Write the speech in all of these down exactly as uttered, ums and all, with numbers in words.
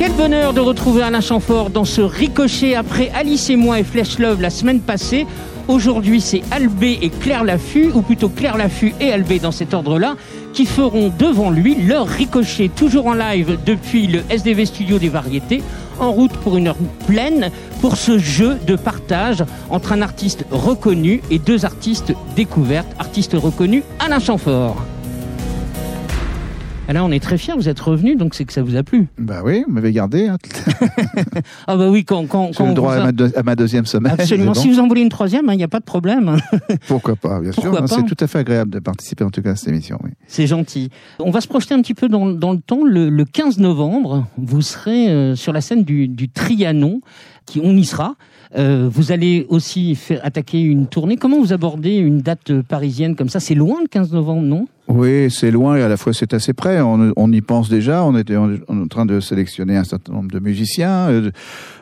Quel bonheur de retrouver Alain Chamfort dans ce Ricochet après Alice et moi et Flesh Love la semaine passée. Aujourd'hui, c'est Albé et Claire Laffut, ou plutôt Claire Laffut et Albé dans cet ordre-là, qui feront devant lui leur Ricochet, toujours en live depuis le S D V Studio des Variétés, en route pour une heure pleine pour ce jeu de partage entre un artiste reconnu et deux artistes découvertes. Artiste reconnu, Alain Chamfort. Là, on est très fiers, vous êtes revenus, donc c'est que ça vous a plu. Bah oui, vous m'avez gardé. Hein. ah bah oui, quand... quand, quand J'ai le droit à ma, deux, à ma deuxième semaine. Absolument, si bon. Vous en voulez une troisième, il hein, n'y a pas de problème. Pourquoi pas, bien Pourquoi sûr. Pas. C'est tout à fait agréable de participer en tout cas à cette émission. Oui. C'est gentil. On va se projeter un petit peu dans, dans le temps. Le, le quinze novembre, vous serez euh, sur la scène du, du Trianon, qui on y sera. Euh, vous allez aussi faire, attaquer une tournée. Comment vous abordez une date parisienne comme ça? C'est loin le quinze novembre, non? Oui, c'est loin et à la fois c'est assez près. On, on y pense déjà. On était en, en train de sélectionner un certain nombre de musiciens, euh,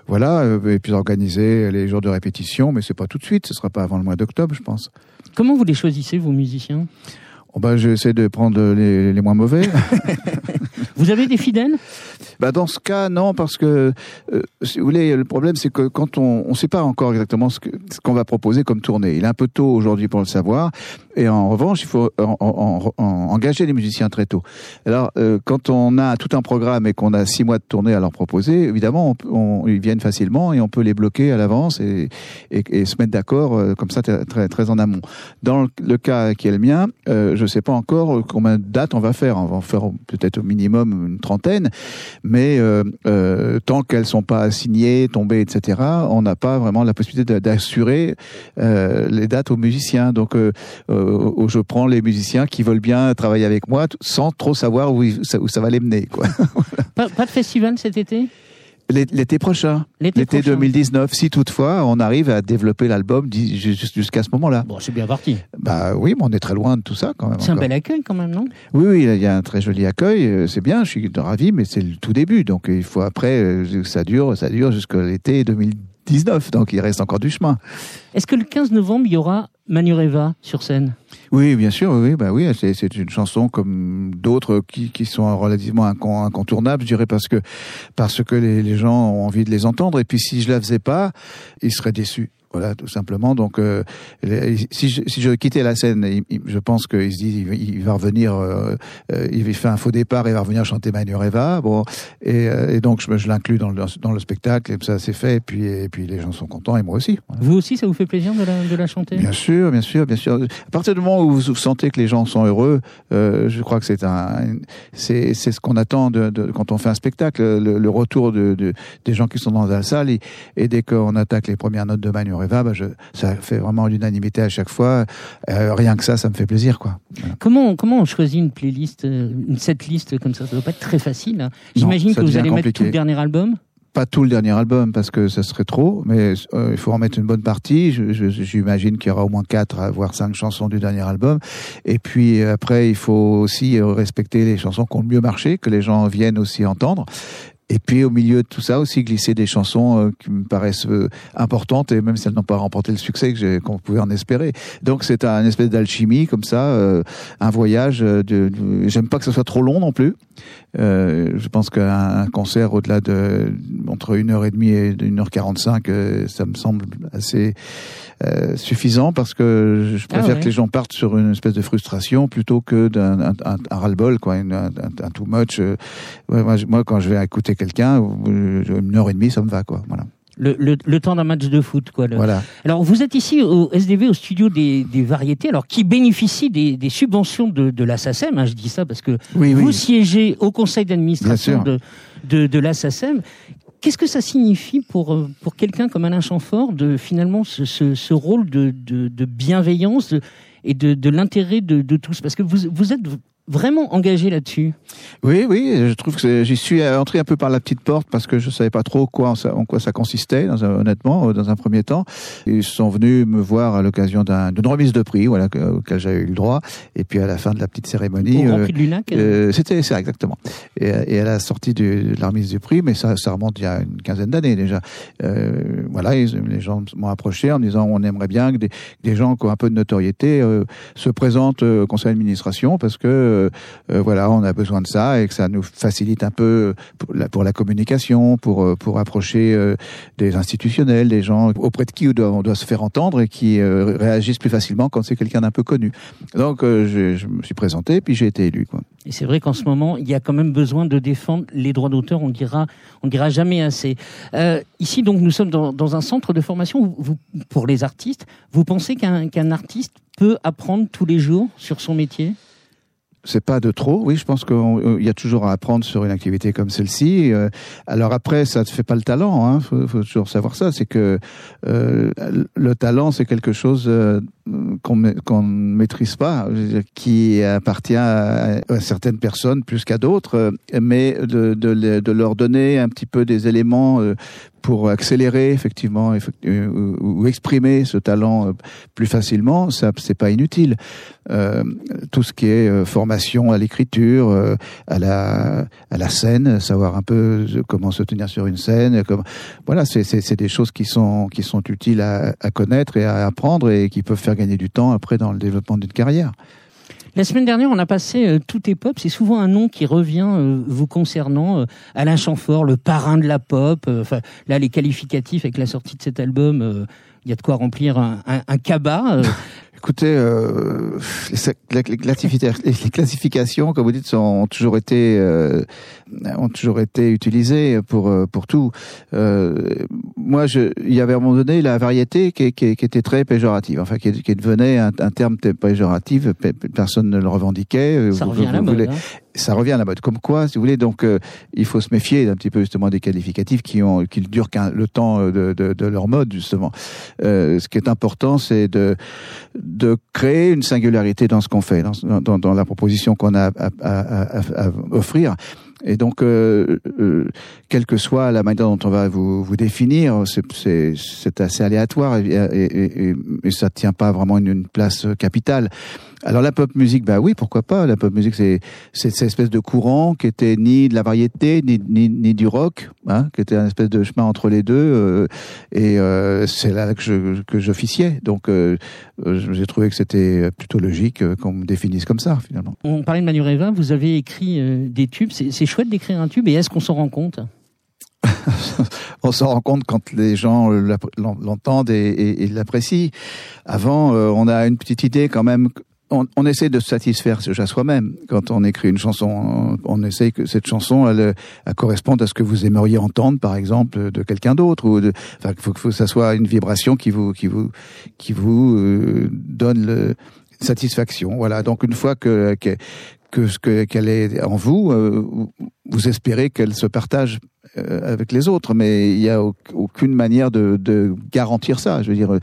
voilà, et puis organiser les jours de répétition. Mais c'est pas tout de suite. Ce sera pas avant le mois d'octobre, je pense. Comment vous les choisissez, vos musiciens? Oh ben, j'essaie de prendre les, les moins mauvais. Vous avez des fidèles? Bah dans ce cas non, parce que euh, si vous voulez, le problème c'est que quand on on sait pas encore exactement ce que ce qu'on va proposer comme tournée. Il est un peu tôt aujourd'hui pour le savoir. Et en revanche, il faut en, en, en, engager les musiciens très tôt. Alors euh, quand on a tout un programme et qu'on a six mois de tournée à leur proposer, évidemment on, on, ils viennent facilement et on peut les bloquer à l'avance et et, et se mettre d'accord euh, comme ça très très en amont. Dans le, le cas qui est le mien, euh, je sais pas encore combien de dates on va faire. On va en faire peut-être au minimum une trentaine, mais euh, euh, tant qu'elles sont pas assignées, tombées, et cetera, on n'a pas vraiment la possibilité d'assurer euh, les dates aux musiciens. Donc, euh, euh, je prends les musiciens qui veulent bien travailler avec moi, sans trop savoir où, ça, où ça va les mener. Quoi. Voilà. pas, pas de festival cet été ? L'été prochain, l'été, l'été prochain. deux mille dix-neuf, si toutefois on arrive à développer l'album jusqu'à ce moment-là. Bon, c'est bien parti. Bah oui, mais on est très loin de tout ça quand même. C'est encore un bel accueil quand même, non? Oui, oui, il y a un très joli accueil, c'est bien, je suis ravi, mais c'est le tout début, donc il faut après, ça dure, ça dure jusqu'à l'été deux mille dix-neuf, donc il reste encore du chemin. Est-ce que le quinze novembre, il y aura Manureva sur scène? Oui, bien sûr, oui, bah oui, c'est, c'est une chanson comme d'autres qui, qui sont relativement incontournables, je dirais, parce que, parce que les, les gens ont envie de les entendre, et puis si je la faisais pas, ils seraient déçus. Voilà, tout simplement. Donc, euh, si, je, si je quittais la scène, je pense qu'il se dit, il va revenir, euh, il fait un faux départ, il va revenir chanter Manureva. Bon, et, et donc je, je l'inclus dans le, dans le spectacle, et ça c'est fait. Et puis, et puis les gens sont contents et moi aussi. Voilà. Vous aussi, ça vous fait plaisir de la, de la chanter? Bien sûr, bien sûr, bien sûr. À partir du moment où vous sentez que les gens sont heureux, euh, je crois que c'est un, c'est, c'est ce qu'on attend de, de, quand on fait un spectacle, le, le retour de, de, des gens qui sont dans la salle, et, et dès qu'on attaque les premières notes de Manureva. Bah je, ça fait vraiment l'unanimité à chaque fois. Euh, rien que ça, ça me fait plaisir, quoi. Voilà. Comment, comment on choisit une playlist, une setlist comme ça? Ça doit pas être très facile. Hein. J'imagine non, que vous allez compliqué. Mettre tout le dernier album. Pas tout le dernier album parce que ça serait trop, mais euh, il faut en mettre une bonne partie. Je, je, j'imagine qu'il y aura au moins quatre, voire cinq chansons du dernier album. Et puis après, il faut aussi respecter les chansons qui ont le mieux marché, que les gens viennent aussi entendre. Et puis au milieu de tout ça aussi glisser des chansons euh, qui me paraissent euh, importantes et même si elles n'ont pas remporté le succès que j'ai, qu'on pouvait en espérer. Donc c'est un une espèce d'alchimie comme ça, euh, un voyage. De, de, j'aime pas que ça soit trop long non plus. Euh, je pense qu'un concert au-delà de entre une heure et demie et une heure quarante-cinq, ça me semble assez euh, suffisant parce que je préfère ah ouais. que les gens partent sur une espèce de frustration plutôt que d'un un, un, un ras-le-bol quoi, un, un, un too much. Ouais, moi, moi quand je vais écouter quelqu'un, une heure et demie, ça me va, quoi. Voilà. Le, le, le temps d'un match de foot, quoi. Le... Voilà. Alors, vous êtes ici au S D V, au studio des, des variétés, alors qui bénéficie des, des subventions de, de la SACEM. Hein, je dis ça parce que oui, vous oui. siégez au conseil d'administration de, de, de la SACEM. Qu'est-ce que ça signifie pour, pour quelqu'un comme Alain Chamfort de finalement ce, ce, ce rôle de, de, de bienveillance et de, de l'intérêt de, de tous? Parce que vous, vous êtes vraiment engagé là-dessus. Oui, oui, je trouve que j'y suis entré un peu par la petite porte parce que je savais pas trop quoi, en quoi ça consistait, dans un, honnêtement, dans un premier temps. Ils sont venus me voir à l'occasion d'un, d'une remise de prix, voilà, auquel j'avais eu le droit. Et puis à la fin de la petite cérémonie, euh, de Lunac, euh, c'était ça exactement. Et, et à la sortie de, de la remise du prix, mais ça, ça remonte il y a une quinzaine d'années déjà. Euh, voilà, ils, les gens m'ont approché en me disant on aimerait bien que des, des gens qui ont un peu de notoriété euh, se présentent au conseil d'administration parce que euh, euh, voilà, on a besoin de ça et que ça nous facilite un peu pour la, pour la communication, pour pour approcher euh, des institutionnels, des gens auprès de qui on doit, on doit se faire entendre et qui euh, réagissent plus facilement quand c'est quelqu'un d'un peu connu. Donc euh, je, je me suis présenté, puis j'ai été élu, quoi. Et c'est vrai qu'en ce moment, il y a quand même besoin de défendre les droits d'auteur, on dira, on dira jamais assez. Euh, ici, donc, nous sommes dans, dans un centre de formation où vous, pour les artistes. Vous pensez qu'un, qu'un artiste peut apprendre tous les jours sur son métier ? C'est pas de trop, oui, je pense qu'il y a toujours à apprendre sur une activité comme celle-ci. Euh, alors après, ça ne fait pas le talent, hein, faut, faut toujours savoir ça, c'est que euh, le talent, c'est quelque chose euh, qu'on qu'on ne maîtrise pas, qui appartient à, à certaines personnes plus qu'à d'autres, mais de, de, de leur donner un petit peu des éléments euh, pour accélérer effectivement ou exprimer ce talent plus facilement, ça c'est pas inutile. Euh, tout ce qui est formation à l'écriture, à la à la scène, savoir un peu comment se tenir sur une scène, comme voilà, c'est c'est c'est des choses qui sont qui sont utiles à, à connaître et à apprendre et qui peuvent faire gagner du temps après dans le développement d'une carrière. La semaine dernière, on a passé euh, Tout est pop. C'est souvent un nom qui revient euh, vous concernant. Euh, Alain Chamfort, le parrain de la pop. Enfin, euh, là, les qualificatifs avec la sortie de cet album, il euh, y a de quoi remplir un, un, un cabas. Euh. Écoutez, euh, les, les, les classifications, comme vous dites, sont, ont toujours été euh, ont toujours été utilisées pour pour tout. Euh, moi, je, il y avait à un moment donné la variété qui, qui, qui était très péjorative, enfin qui, qui devenait un, un terme péjoratif. Personne ne le revendiquait. Ça vous, revient vous, à la mode. Hein. Ça revient à la mode. Comme quoi, si vous voulez, donc euh, il faut se méfier un petit peu justement des qualificatifs qui ont qui durent qu'un, le temps de, de, de leur mode justement. Euh, ce qui est important, c'est de de créer une singularité dans ce qu'on fait, dans, dans, dans la proposition qu'on a à, à, à, à offrir. Et donc, euh, euh, quelle que soit la manière dont on va vous, vous définir, c'est, c'est, c'est assez aléatoire et, et, et, et ça tient pas vraiment une, une place capitale. Alors la pop music, bah oui, pourquoi pas. La pop music, c'est, c'est cette espèce de courant qui était ni de la variété, ni, ni, ni du rock, hein, qui était un espèce de chemin entre les deux. Euh, et euh, c'est là que je, que j'officiais. Donc euh, j'ai trouvé que c'était plutôt logique qu'on me définisse comme ça, finalement. On parlait de Manureva, vous avez écrit euh, des tubes. C'est, c'est chouette d'écrire un tube, et est-ce qu'on s'en rend compte ? On s'en rend compte quand les gens l'entendent et, et, et l'apprécient. Avant, euh, on a une petite idée quand même. On, on essaie de se satisfaire à soi-même. Quand on écrit une chanson, on, on essaie que cette chanson, elle, elle corresponde à ce que vous aimeriez entendre, par exemple, de quelqu'un d'autre, ou de, enfin, faut, faut que ça soit une vibration qui vous, qui vous, qui vous euh, donne le, satisfaction. Voilà. Donc une fois que, que que ce que qu'elle est en vous, euh, vous espérez qu'elle se partage euh, avec les autres, mais il y a aucune manière de, de garantir ça. Je veux dire, euh,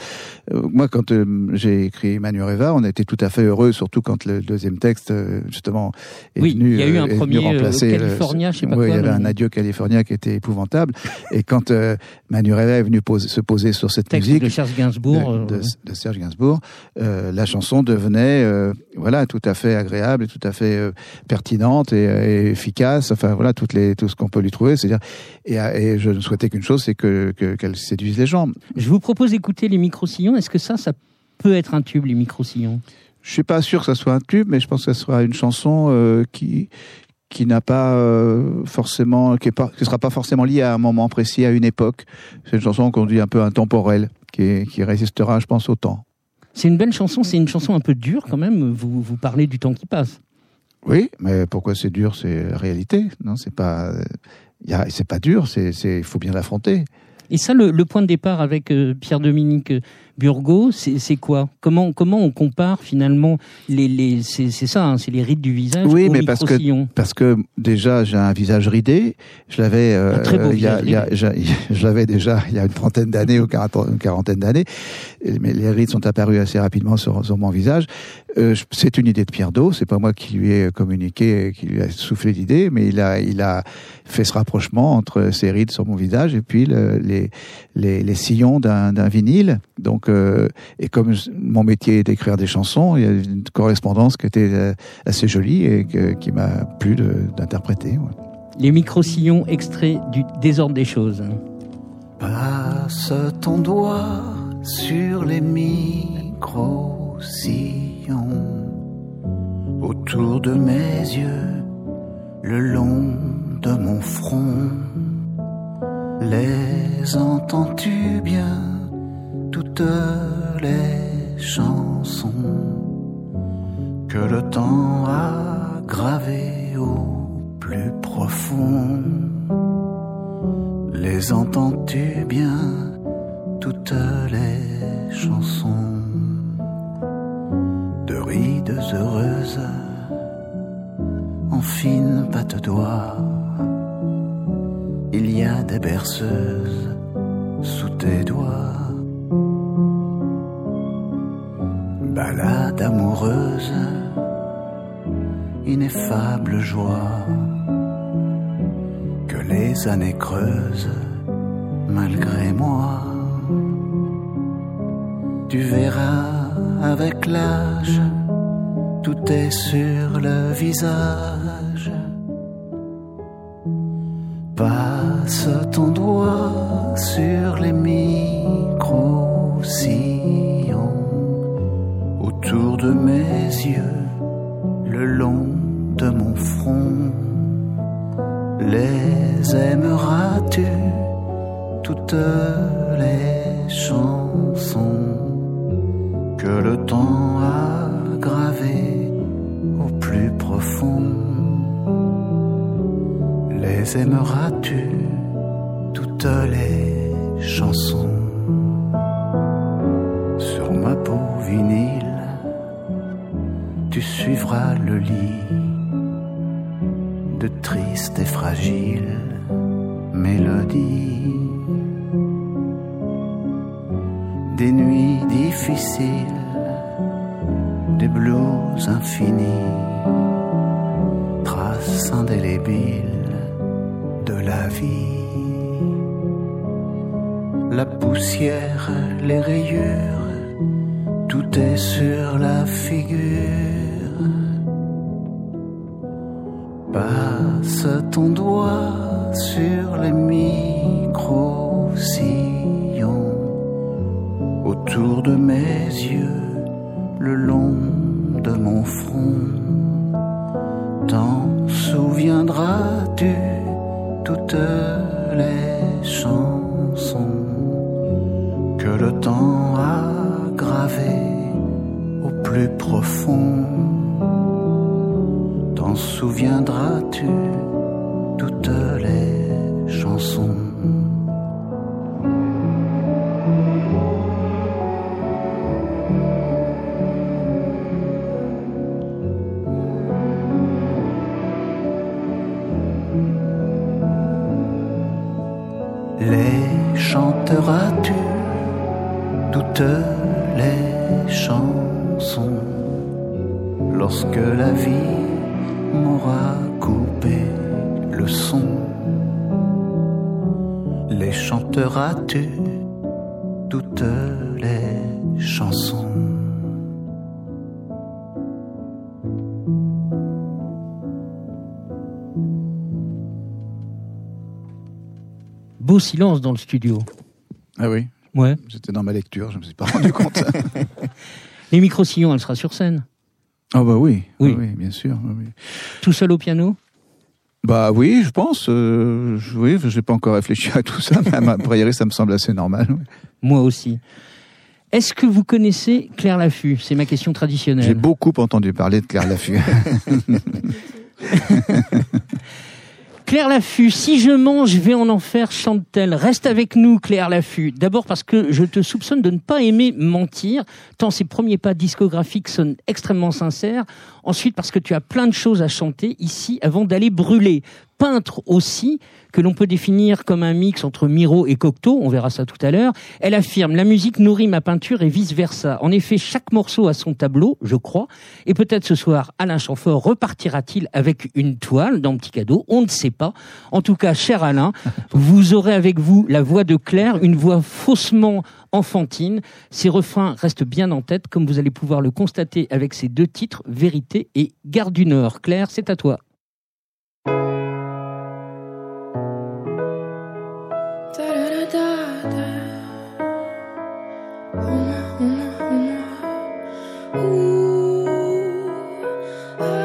moi quand euh, j'ai écrit Manureva, on était tout à fait heureux, surtout quand le deuxième texte euh, justement est oui, venu, il y a eu un premier remplacer euh, California, le, je sais pas ouais, quoi. Il y avait mais... un adieu California qui était épouvantable, et quand euh, Manureva est venu poser, se poser sur cette texte musique de Serge Gainsbourg, de, de, euh, de Serge Gainsbourg, euh, la chanson devenait euh, voilà tout à fait agréable, tout à fait pertinente et, et efficace, enfin voilà toutes les tout ce qu'on peut lui trouver, c'est-à-dire et, et je ne souhaitais qu'une chose, c'est que, que qu'elle séduise les gens. Je vous propose d'écouter les micro-sillons. Est-ce que ça ça peut être un tube, les micro-sillons ? Je suis pas sûr que ça soit un tube, mais je pense que ça sera une chanson euh, qui qui n'a pas euh, forcément qui est pas qui sera pas forcément liée à un moment précis, à une époque. C'est une chanson qu'on dit un peu intemporelle, qui est, qui résistera, je pense, au temps. C'est une belle chanson, c'est une chanson un peu dure quand même. Vous vous parlez du temps qui passe. Oui, mais pourquoi c'est dur ? C'est la réalité, non ? C'est pas, y a, c'est pas dur. C'est, c'est, faut bien l'affronter. Et ça, le, le point de départ avec euh, Pierre-Dominique Burgaud, c'est, c'est quoi ? Comment, comment on compare finalement les, les c'est, c'est ça, hein, c'est les rides du visage. Oui, mais parce que, parce que déjà j'ai un visage ridé. Je l'avais, euh, il y a, il y a, je, je l'avais déjà il y a une trentaine d'années ou une quarantaine d'années. Mais les rides sont apparues assez rapidement sur, sur mon visage. Euh, c'est une idée de Pierre Do. C'est pas moi qui lui ai communiqué, qui lui a soufflé l'idée, mais il a, il a fait ce rapprochement entre ces rides sur mon visage et puis le, les, les, les sillons d'un, d'un vinyle. Donc Euh, et comme mon métier est d'écrire des chansons, il y a une correspondance qui était assez jolie et que, qui m'a plu de, d'interpréter. Ouais. Les micro-sillons extraits du désordre des choses. Place ton doigt sur les micro-sillons. autour de mes yeux, le long de mon front. Les entends-tu bien, toutes les chansons que le temps a gravées au plus profond? Les entends-tu bien, toutes les chansons de rides heureuses en fines pattes d'oie? Il y a des berceuses sous tes doigts. Balade amoureuse, ineffable joie que les années creusent malgré moi. Tu verras avec l'âge, tout est sur le visage. Passe ton doigt sur les micro-sillons autour de mes yeux, le long de mon front. Les aimeras-tu, toutes les chansons que le temps a gravées au plus profond? Les aimeras-tu, toutes les chansons? Sur ma peau vinyle, tu suivras le lit de triste et fragile mélodie. Des nuits difficiles, des blues infinis, traces indélébiles de la vie. La poussière, les rayures, tout est sur la figure. Passe ton doigt sur les micro-sillons autour de mes yeux, le long de mon front. T'en souviendras-tu, toutes les chansons que le temps a gravées au plus profond? T'en souviendras-tu, toutes les chansons? Les chanteras-tu, toutes les chansons, lorsque la vie m'aura coupé le son? Les chanteras-tu, toutes les chansons? Beau silence dans le studio. Ah oui. Ouais. J'étais dans ma lecture, je ne me suis pas rendu compte. Les micro-sillons, elle sera sur scène. Ah bah oui, oui, ah oui bien sûr. Oui. Tout seul au piano? Bah oui, je pense. Euh, oui, je n'ai pas encore réfléchi à tout ça, mais a priori, ça me semble assez normal. Oui. Moi aussi. Est-ce que vous connaissez Claire Laffut? C'est ma question traditionnelle. J'ai beaucoup entendu parler de Claire Laffut. Claire Laffut, si je mange, je vais en enfer, chante-t-elle. Reste avec nous, Claire Laffut. D'abord parce que je te soupçonne de ne pas aimer mentir, tant ses premiers pas discographiques sonnent extrêmement sincères. Ensuite parce que tu as plein de choses à chanter ici avant d'aller brûler. Peintre aussi, que l'on peut définir comme un mix entre Miro et Cocteau, on verra ça tout à l'heure, elle affirme « La musique nourrit ma peinture et vice-versa ». En effet, chaque morceau a son tableau, je crois, et peut-être ce soir, Alain Chamfort repartira-t-il avec une toile dans Petit Cadeau, on ne sait pas. En tout cas, cher Alain, vous aurez avec vous la voix de Claire, une voix faussement enfantine. Ses refrains restent bien en tête, comme vous allez pouvoir le constater avec ses deux titres, « Vérité » et « Gare du Nord ». Claire, c'est à toi. Oh, oh, oh, oh.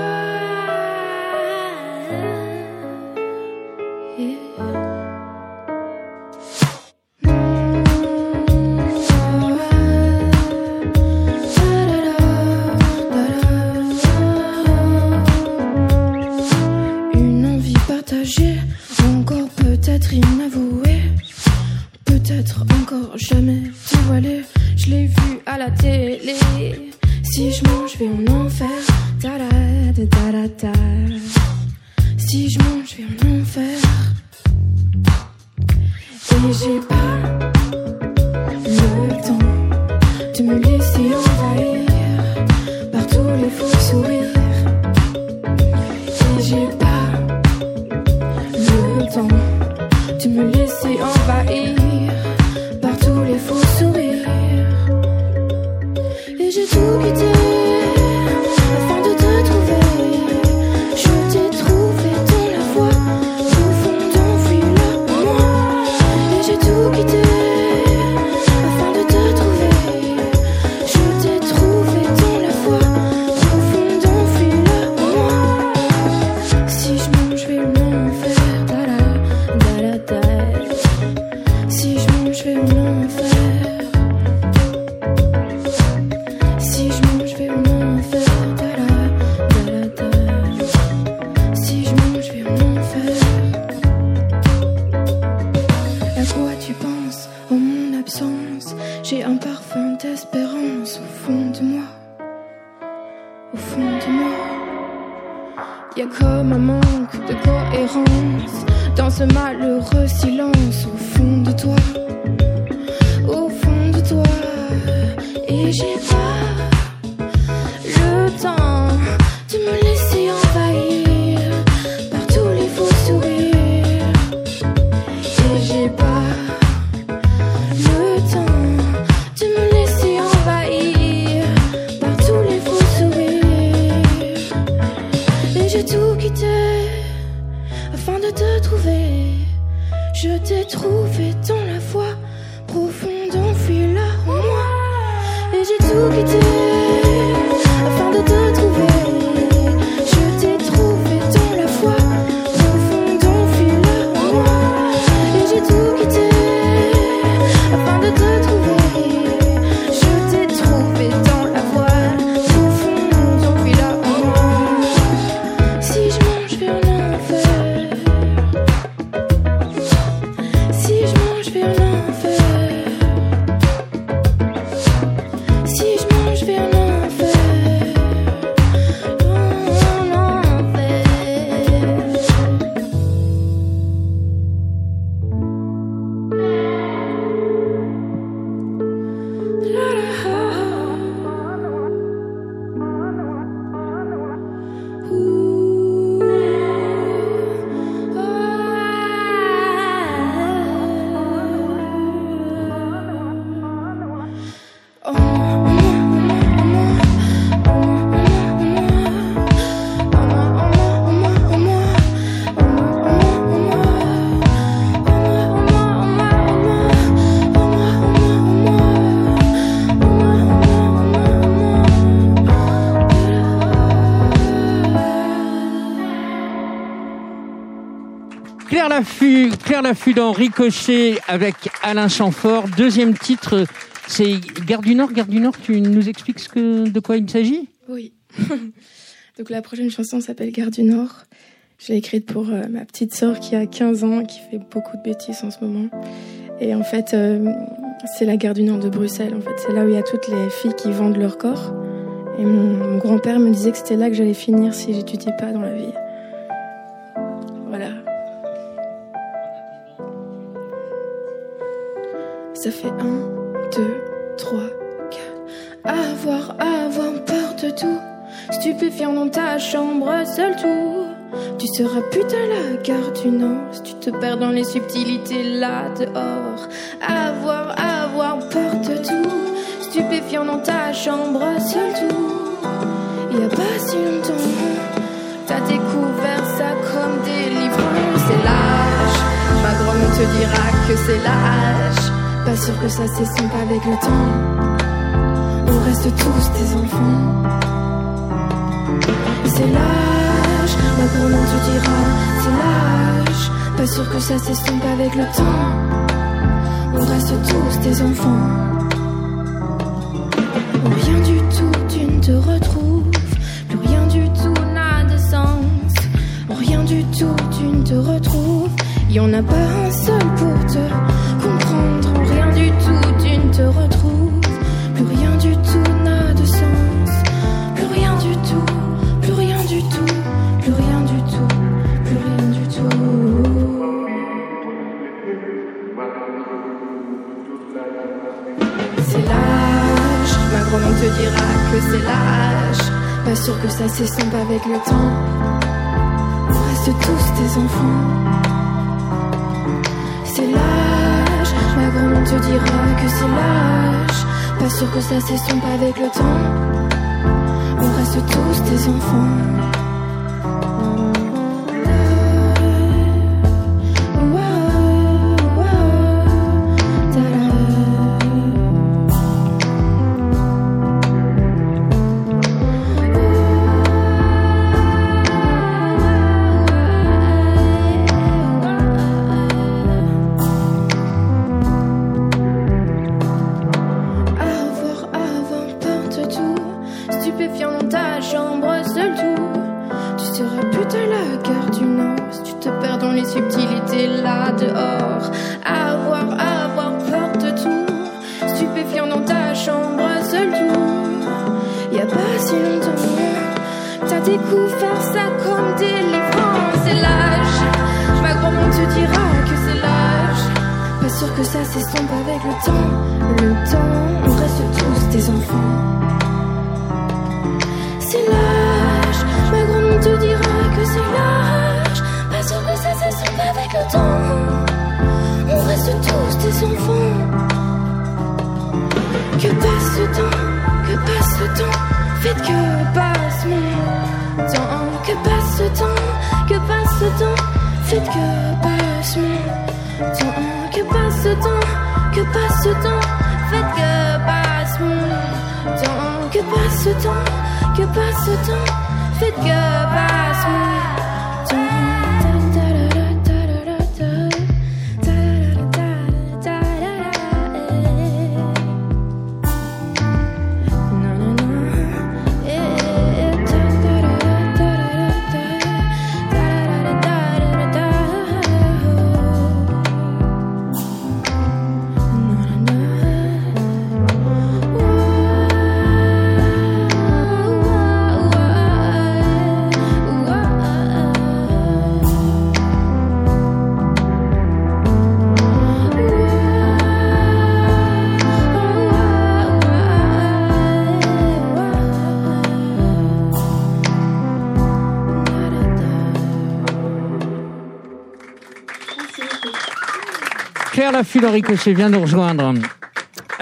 Claire Laffut dans Ricochet avec Alain Chamfort. Deuxième titre, c'est Gare du Nord. Gare du Nord, tu nous expliques ce que, de quoi il s'agit ? Oui. Donc la prochaine chanson s'appelle Gare du Nord. Je l'ai écrite pour euh, ma petite sœur qui a quinze ans, qui fait beaucoup de bêtises en ce moment. Et en fait, euh, c'est la Gare du Nord de Bruxelles. En fait, c'est là où il y a toutes les filles qui vendent leur corps. Et mon, mon grand-père me disait que c'était là que j'allais finir si j'étudiais pas dans la vie. Ça fait un, deux, trois, quatre. Avoir, avoir peur de tout. Stupéfiant dans ta chambre, seul tout. Tu seras putain la Gare du Nord si tu te perds dans les subtilités là dehors. Avoir, avoir peur de tout. Stupéfiant dans ta chambre, seul tout. Il y a pas si longtemps, t'as découvert ça comme des livres. C'est l'âge, ma grand-mère te dira que c'est l'âge. Pas sûr que ça s'estompe avec le temps. On reste tous des enfants. C'est l'âge, ma grand-mère te dira. C'est l'âge. Pas sûr que ça s'estompe avec le temps. On reste tous des enfants. Plus rien du tout, tu ne te retrouves. Plus rien du tout n'a de sens. Rien du tout, tu ne te retrouves. Y en a pas un seul pour te comprendre. Rien du tout, tu ne te retrouves. Plus rien du tout n'a de sens. Plus rien du tout, plus rien du tout, plus rien du tout, plus rien du tout. C'est l'âge, ma grand-mère te dira que c'est l'âge. Pas sûr que ça s'estompe avec le temps. On reste tous des enfants. C'est l'âge, ma grand-mère te dira que c'est l'âge. Pas sûr que ça s'estompe avec le temps. On reste tous des enfants. Claire Laffut, Ricochet vient nous rejoindre.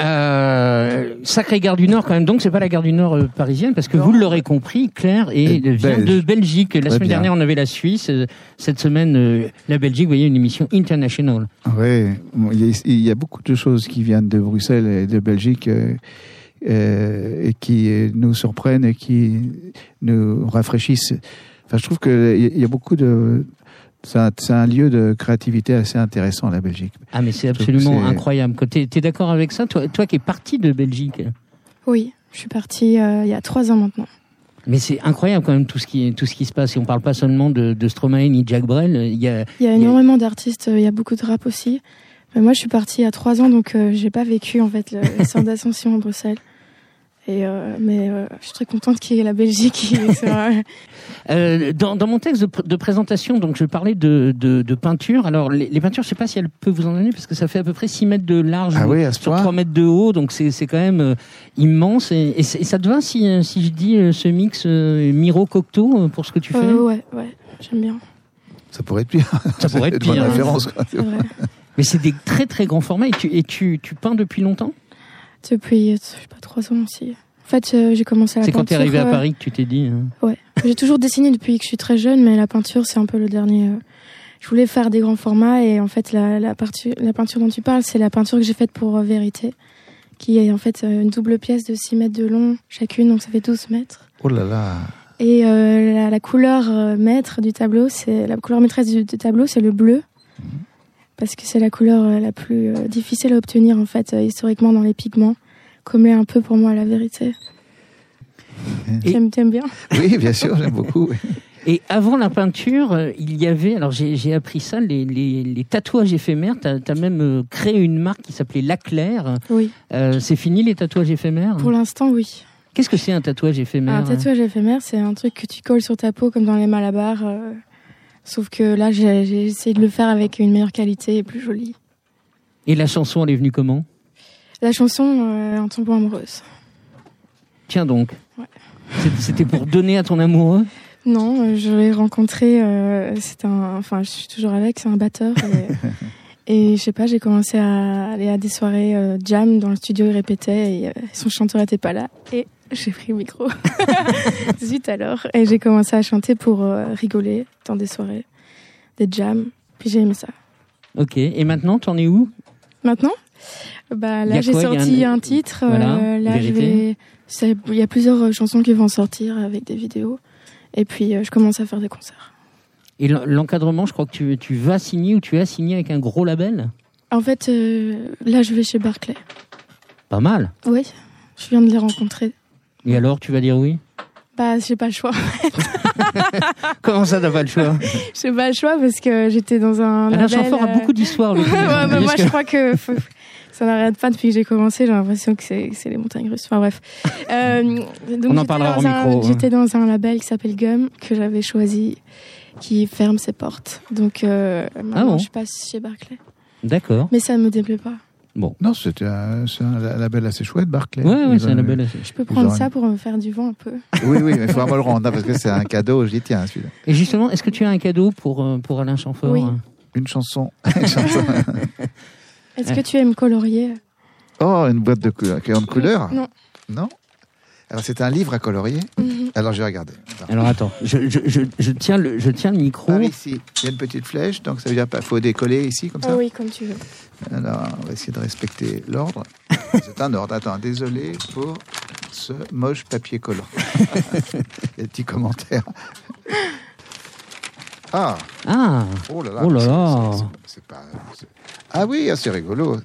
Euh, sacrée gare du Nord quand même, donc c'est pas la gare du Nord euh, parisienne, parce que non. Vous l'aurez compris, Claire est, vient de Belgique. La semaine dernière on avait la Suisse, cette semaine euh, la Belgique, vous voyez, une émission internationale. Oui, il y, y a beaucoup de choses qui viennent de Bruxelles et de Belgique euh, euh, et qui nous surprennent et qui nous rafraîchissent. Enfin, je trouve qu'il y, y a beaucoup de... C'est un, c'est un lieu de créativité assez intéressant, la Belgique. Ah, mais c'est absolument c'est... incroyable. T'es, t'es d'accord avec ça, toi, toi qui es parti de Belgique? Oui, je suis parti euh, il y a trois ans maintenant. Mais c'est incroyable quand même tout ce qui, tout ce qui se passe. Et on ne parle pas seulement de, de Stromae ni de Jacques Brel. Il y a, il y a énormément il y a... d'artistes, il y a beaucoup de rap aussi. Mais moi, je suis parti il y a trois ans, donc euh, je n'ai pas vécu en fait, l'essor d'ascension à Bruxelles. Et euh, mais euh, je suis très contente qu'il y ait la Belgique qui sera... euh, dans, dans mon texte de, pr- de présentation, donc je parlais de, de, de peinture. Alors les, les peintures, je ne sais pas si elles peuvent vous en donner, parce que ça fait à peu près six mètres de large, ah oui, sur trois mètres de haut, donc c'est, c'est quand même euh, immense. Et, et, et ça te va si, si je dis euh, ce mix euh, Miro-Cocteau euh, pour ce que tu fais? euh, Ouais, ouais, j'aime bien. Ça pourrait être pire. Ça pourrait être pire. Une bonne référence, quoi. C'est vrai. Mais c'est des très très grands formats. Et tu, et tu, tu peins depuis longtemps? Depuis, je sais pas, trois ans aussi. En fait, euh, j'ai commencé à la c'est peinture. C'est quand t'es arrivée à euh... Paris que tu t'es dit... Hein. Ouais. J'ai toujours dessiné depuis que je suis très jeune, mais la peinture, c'est un peu le dernier... Euh... Je voulais faire des grands formats, et en fait, la, la, partu... la peinture dont tu parles, c'est la peinture que j'ai faite pour euh, Vérité, qui est en fait euh, une double pièce de six mètres de long chacune, donc ça fait douze mètres. Oh là là. Et euh, la, la couleur euh, maître du tableau, c'est... La couleur maîtresse du, du tableau, c'est le bleu. parce que c'est la couleur la plus euh, difficile à obtenir en fait euh, historiquement dans les pigments, comme l'est un peu pour moi la vérité. Et... T'aimes, t'aimes bien ? Oui, bien sûr, j'aime beaucoup. Et avant la peinture, il y avait, alors j'ai, j'ai appris ça, les, les, les tatouages éphémères. T'as, t'as même créé une marque qui s'appelait La Claire. Oui. Euh, c'est fini les tatouages éphémères ? Pour l'instant, oui. Qu'est-ce que c'est un tatouage éphémère ? Un tatouage éphémère, c'est un truc que tu colles sur ta peau comme dans les malabars. Euh, sauf que là, j'ai, j'ai essayé de le faire avec une meilleure qualité et plus jolie. Et la chanson, elle est venue comment ? La chanson, euh, Un tombeau amoureuse. Tiens donc. Ouais. C'était pour donner à ton amoureux ? Non, je l'ai rencontré, euh, c'est un, enfin je suis toujours avec, c'est un batteur. Et, et je sais pas, j'ai commencé à aller à des soirées euh, jam dans le studio, il répétait, et euh, son chanteur était pas là. Et j'ai pris le micro, zut alors. Et j'ai commencé à chanter pour euh, rigoler dans des soirées, des jams, puis j'ai aimé ça. Ok, et maintenant t'en es où ? Maintenant ? Bah là j'ai quoi, sorti un... un titre, voilà, euh, là je vais... Il y a plusieurs chansons qui vont sortir avec des vidéos. Et puis, euh, je commence à faire des concerts. Et l'encadrement, je crois que tu, tu vas signer ou tu as signé avec un gros label ? En fait, euh, là, je vais chez Barclay. Pas mal. Oui, je viens de les rencontrer. Et alors, tu vas dire oui ? Bah, j'ai pas le choix, en fait. Comment ça, t'as pas le choix ? J'ai pas le choix parce que j'étais dans un Alain label... Alain Chamfort euh... a beaucoup d'histoires. Ouais, bah, bah, moi, que... je crois que... Faut... Ça n'arrête pas depuis que j'ai commencé, j'ai l'impression que c'est, c'est les montagnes russes. Enfin bref. Euh, donc On en parlera au micro. J'étais ouais. dans un label qui s'appelle Gum, que j'avais choisi, qui ferme ses portes. Donc euh, maintenant ah bon. je passe chez Barclay. D'accord. Mais ça ne me déplaît pas. Bon. Non, c'est un, c'est un label assez chouette, Barclay. Oui, ouais, c'est un label assez chouette. Je peux prendre ça pour me faire du vent un peu. Oui, oui, mais il faudra me le rendre, hein, parce que c'est un cadeau, j'y tiens celui-là. Et justement, est-ce que tu as un cadeau pour, pour Alain Chamfort ? Oui. Une chanson. Une chanson. Est-ce que tu aimes colorier ? Oh, une boîte de couleurs. De couleurs ? Non. Non ? Alors, c'est un livre à colorier ? Mm-hmm. Alors, je vais regarder. Alors, Alors attends, je, je, je, je, tiens le, je tiens le micro. Ah, ici, il y a une petite flèche, donc ça veut dire qu'il faut décoller ici, comme ça ? Ah oui, comme tu veux. Alors, on va essayer de respecter l'ordre. C'est un ordre. Attends, désolé pour ce moche papier collant. Des petits commentaires. Ah. ah Oh là là, oh là, c'est, là. C'est, c'est, c'est pas... C'est... Ah oui, c'est rigolo.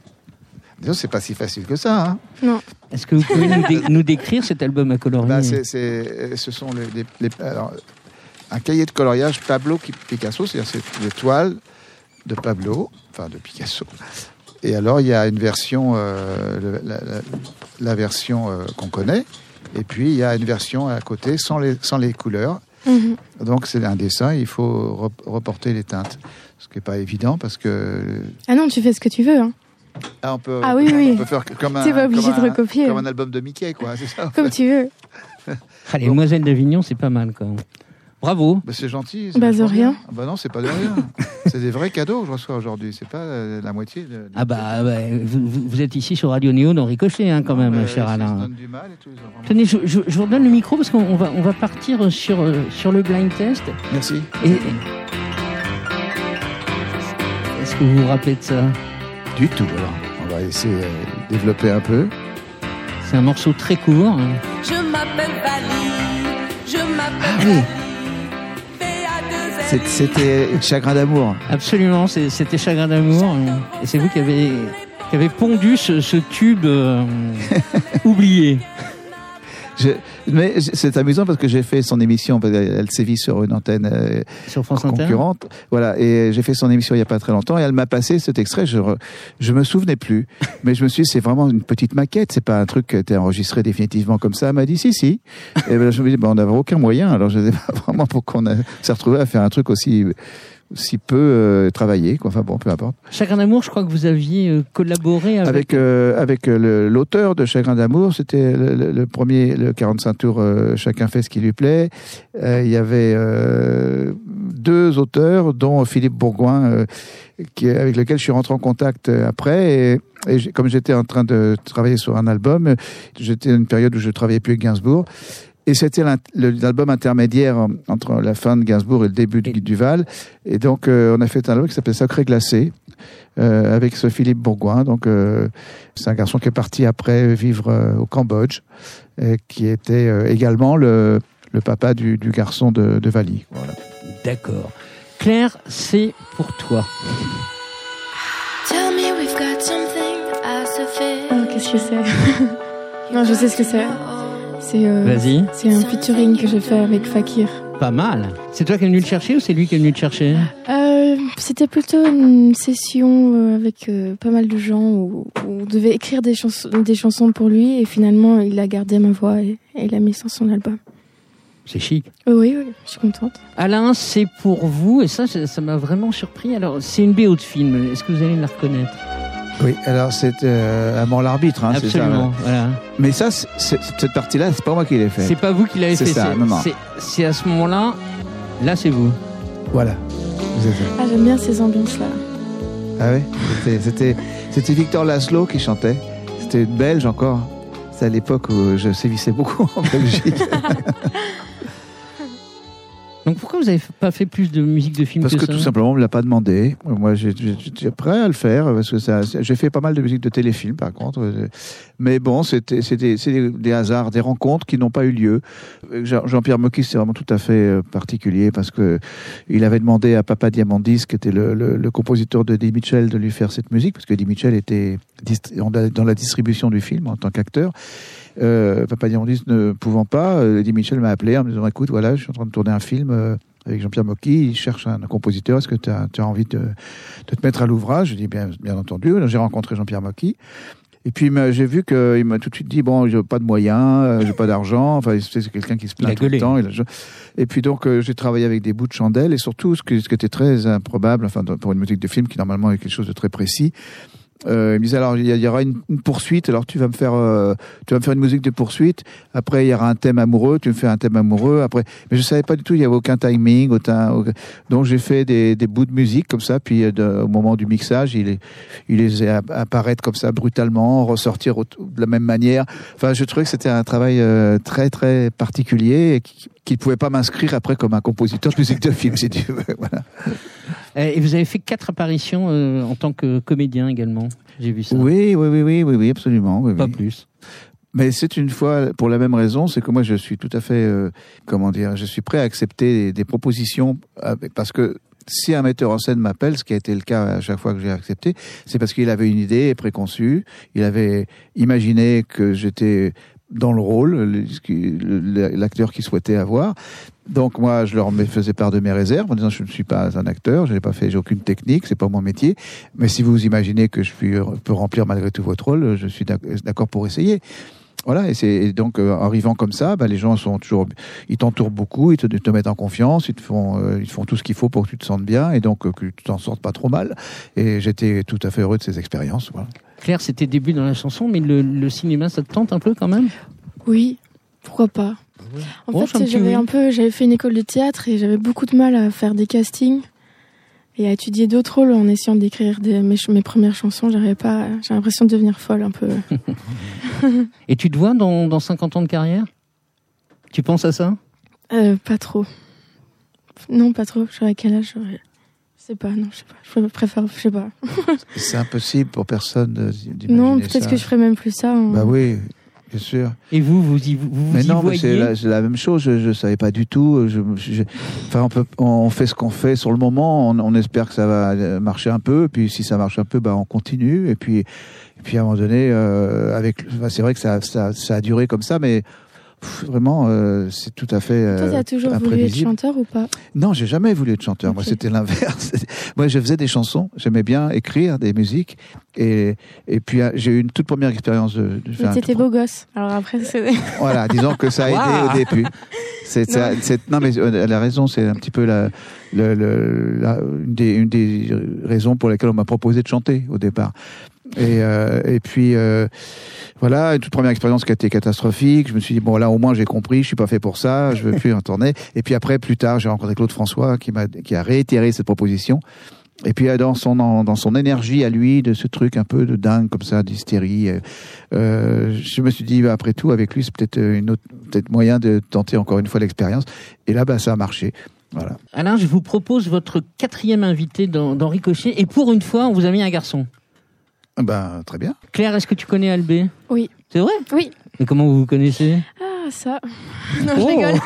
Disons, c'est pas si facile que ça. Hein. Non. Est-ce que vous pouvez nous, dé- nous décrire cet album à colorier ? ben, c'est, c'est, Ce sont les, les, les, alors, un cahier de coloriage Pablo-Picasso, c'est-à-dire c'est les toiles de Pablo, enfin de Picasso. Et alors, il y a une version, euh, la, la, la version euh, qu'on connaît, et puis il y a une version à côté sans les, sans les couleurs. Mmh. Donc c'est un dessin, il faut reporter les teintes, ce qui n'est pas évident parce que... Ah non, tu fais ce que tu veux, hein. Ah, on peut, ah oui, on oui. peut faire comme un, pas obligé comme, de un, recopier. Comme un album de Mickey, quoi, c'est ça. Comme fait. Tu veux. Ah, les Demoiselles d'Avignon, c'est pas mal, quoi. Bravo. Bah, c'est gentil. C'est bah de rien. Ah, bah non, c'est pas de rien. C'est des vrais cadeaux que je reçois aujourd'hui, c'est pas la moitié. De... Ah bah, bah vous, vous êtes ici sur Radio Néo dans Ricochet, hein, quand non, même, cher si Alain. Du mal et tout, vraiment... Tenez, je, je, je vous redonne le micro parce qu'on va, on va partir sur, sur le blind test. Merci. Et... Est-ce que vous vous rappelez de ça ? Du tout, alors. On va essayer de développer un peu. C'est un morceau très court. Hein. Je m'appelle Vallée, je m'appelle ah, oui. C'était Chagrin d'amour. Absolument, c'était Chagrin d'amour. Et c'est vous qui avez, qui avez pondu ce, ce tube euh, oublié. Je, mais c'est amusant parce que j'ai fait son émission, elle sévit sur une antenne euh, sur France concurrente. Inter. Voilà, et j'ai fait son émission il n'y a pas très longtemps et elle m'a passé cet extrait, je ne me souvenais plus. Mais je me suis dit, c'est vraiment une petite maquette, c'est pas un truc qui était enregistré définitivement comme ça. Elle m'a dit, si, si. Et ben, je me dis, ben, on n'avait aucun moyen, alors je ne sais pas vraiment pourquoi on a, s'est retrouvé à faire un truc aussi... si peu euh, travaillé, quoi. Enfin bon, peu importe. Chagrin d'amour, je crois que vous aviez euh, collaboré avec... Avec, euh, avec le, l'auteur de Chagrin d'amour, c'était le, le premier, le quarante-cinq tours, euh, chacun fait ce qui lui plaît. Il euh, y avait euh, deux auteurs, dont Philippe Bourgoin, euh, qui, avec lequel je suis rentré en contact après, et, et j'ai, comme j'étais en train de travailler sur un album, j'étais dans une période où je travaillais plus avec Gainsbourg, et c'était l'album intermédiaire entre la fin de Gainsbourg et le début de Guy Duval. Et donc, euh, on a fait un album qui s'appelait Sacrés Glacés, euh, avec ce Philippe Bourgoin. Donc, euh, c'est un garçon qui est parti après vivre euh, au Cambodge, et qui était euh, également le, le papa du, du garçon de, de Vallée. Voilà. D'accord. Claire, c'est pour toi. Oh, qu'est-ce que c'est? Non, je sais ce que c'est. C'est, euh, Vas-y. C'est un featuring que j'ai fait avec Fakir. Pas mal. C'est toi qui es venu le chercher ou c'est lui qui est venu le chercher? euh, C'était plutôt une session avec euh, pas mal de gens où, où on devait écrire des, chansons, des chansons pour lui et finalement il a gardé ma voix et, et il l'a mis sur son album. C'est chic. Oui, oui, je suis contente. Alain, c'est pour vous, et ça, ça m'a vraiment surpris. Alors, c'est une B O de film, est-ce que vous allez la reconnaître? Oui, alors c'est euh, avant l'arbitre, hein, absolument, c'est ça. Voilà. Mais ça, c'est, c'est, cette partie-là, c'est pas moi qui l'ai fait. C'est pas vous qui l'avez c'est fait, ça, c'est, non, non. C'est, c'est à ce moment-là, là c'est vous. Voilà, vous êtes là. Ah, j'aime bien ces ambiances-là. Ah oui, c'était, c'était, c'était Victor Laszlo qui chantait, c'était une Belge encore. C'était à l'époque où je sévissais beaucoup en Belgique. Donc pourquoi vous n'avez pas fait plus de musique de film que ça ? Parce que tout simplement, on ne me l'a pas demandé. Moi, j'étais prêt à le faire, parce que ça, j'ai fait pas mal de musique de téléfilm, par contre. Mais bon, c'était, c'était, c'était des hasards, des rencontres qui n'ont pas eu lieu. Jean-Pierre Mocky, c'est vraiment tout à fait particulier, parce qu'il avait demandé à Papa Diamandis, qui était le, le, le compositeur de Eddie Mitchell, de lui faire cette musique, parce que Eddie Mitchell était dans la distribution du film en tant qu'acteur. Euh, Papa Diamandis ne pouvant pas, Eddie Mitchell m'a appelé en me disant écoute voilà je suis en train de tourner un film euh, avec Jean-Pierre Mocky, il cherche un, un compositeur, est-ce que tu as envie de, de te mettre à l'ouvrage? Je dis bien, bien entendu. Alors, j'ai rencontré Jean-Pierre Mocky et puis j'ai vu qu'il m'a tout de suite dit bon j'ai pas de moyens, j'ai pas d'argent, enfin c'est quelqu'un qui se plaint tout le temps il a... et puis donc j'ai travaillé avec des bouts de chandelle et surtout ce, que, ce qui était très improbable enfin, pour une musique de film qui normalement est quelque chose de très précis. Euh, il me disait alors il y, y aura une, une poursuite, alors tu vas me faire euh, tu vas me faire une musique de poursuite, après il y aura un thème amoureux, tu me fais un thème amoureux après, mais je savais pas du tout, il y avait aucun timing aucun, aucun... donc j'ai fait des, des bouts de musique comme ça, puis de, au moment du mixage il, il les faisait apparaître comme ça brutalement, ressortir au, de la même manière, enfin je trouvais que c'était un travail euh, très très particulier et qui, qui ne pouvait pas m'inscrire après comme un compositeur de musique de film si tu veux voilà. Et vous avez fait quatre apparitions euh, en tant que comédien également. J'ai vu ça. Oui, oui, oui, oui, oui, oui absolument. Oui, pas oui. Plus. Mais c'est une fois pour la même raison, c'est que moi je suis tout à fait, euh, comment dire, je suis prêt à accepter des, des propositions parce que si un metteur en scène m'appelle, ce qui a été le cas à chaque fois que j'ai accepté, c'est parce qu'il avait une idée préconçue, il avait imaginé que j'étais dans le rôle, l'acteur qu'il souhaitait avoir. Donc moi, je leur faisais part de mes réserves en disant je ne suis pas un acteur, je n'ai pas fait, j'ai aucune technique, c'est pas mon métier. Mais si vous imaginez que je puis, peux remplir malgré tout votre rôle, je suis d'accord pour essayer. Voilà, et, c'est, et donc euh, arrivant comme ça, bah, les gens sont toujours, ils t'entourent beaucoup, ils te, te mettent en confiance, ils te font, euh, ils te font tout ce qu'il faut pour que tu te sentes bien et donc euh, que tu t'en sortes pas trop mal. Et j'étais tout à fait heureux de ces expériences. Voilà. Claire, c'était début dans la chanson, mais le, le cinéma, ça te tente un peu quand même? Oui, pourquoi pas. En oh, fait, j'avais oui. un peu, j'avais fait une école de théâtre et j'avais beaucoup de mal à faire des castings et à étudier d'autres rôles en essayant d'écrire des, mes, mes premières chansons. J'arrivais pas, j'ai l'impression de devenir folle un peu. Et tu te vois dans, dans cinquante ans de carrière? Tu penses à ça? euh, Pas trop. Non, pas trop. J'aurais quel âge? J'aurais... Je sais pas, non, je sais pas. Je préfère, je sais pas. C'est impossible pour personne d'imaginer. Non, peut-être ça. Que je ferais même plus ça. Hein. Bah oui. Bien sûr. Et vous, vous y, vous mais vous non, y mais voyez c'est la, c'est la même chose. Je ne savais pas du tout. Je, je, enfin, on, peut, on fait ce qu'on fait sur le moment. On, on espère que ça va marcher un peu. Et puis, si ça marche un peu, bah, on continue. Et puis, et puis, à un moment donné, euh, avec, enfin, c'est vrai que ça, ça, ça a duré comme ça, mais pff, vraiment, euh, c'est tout à fait imprévisible. Toi, t'as toujours voulu être chanteur ou pas ? Non, j'ai jamais voulu être chanteur. Okay. Moi, c'était l'inverse. Moi, je faisais des chansons. J'aimais bien écrire des musiques. Et, et puis j'ai eu une toute première expérience de, de faire. Mais t'étais beau gosse. Alors après, c'est... Voilà, disons que ça a wow. aidé au début. C'est, non. Ça, c'est, non, mais elle a raison, c'est un petit peu la, la, la, une, des, une des raisons pour lesquelles on m'a proposé de chanter au départ. Et, euh, et puis, euh, voilà, une toute première expérience qui a été catastrophique. Je me suis dit, bon, là, au moins, j'ai compris, je suis pas fait pour ça, je veux plus en tourner. Et puis après, plus tard, j'ai rencontré Claude François qui m'a, qui a réitéré cette proposition. Et puis dans son dans son énergie à lui de ce truc un peu de dingue comme ça d'hystérie, euh, je me suis dit bah, après tout avec lui c'est peut-être une autre peut-être moyen de tenter encore une fois l'expérience. Et là bah ça a marché. Voilà. Alain, je vous propose votre quatrième invité dans, dans Ricochet et pour une fois on vous a mis un garçon. Ben très bien. Claire, est-ce que tu connais Albé ? Oui. C'est vrai ? Oui. Et comment vous vous connaissez ? Ah ça. Non, oh. je rigole.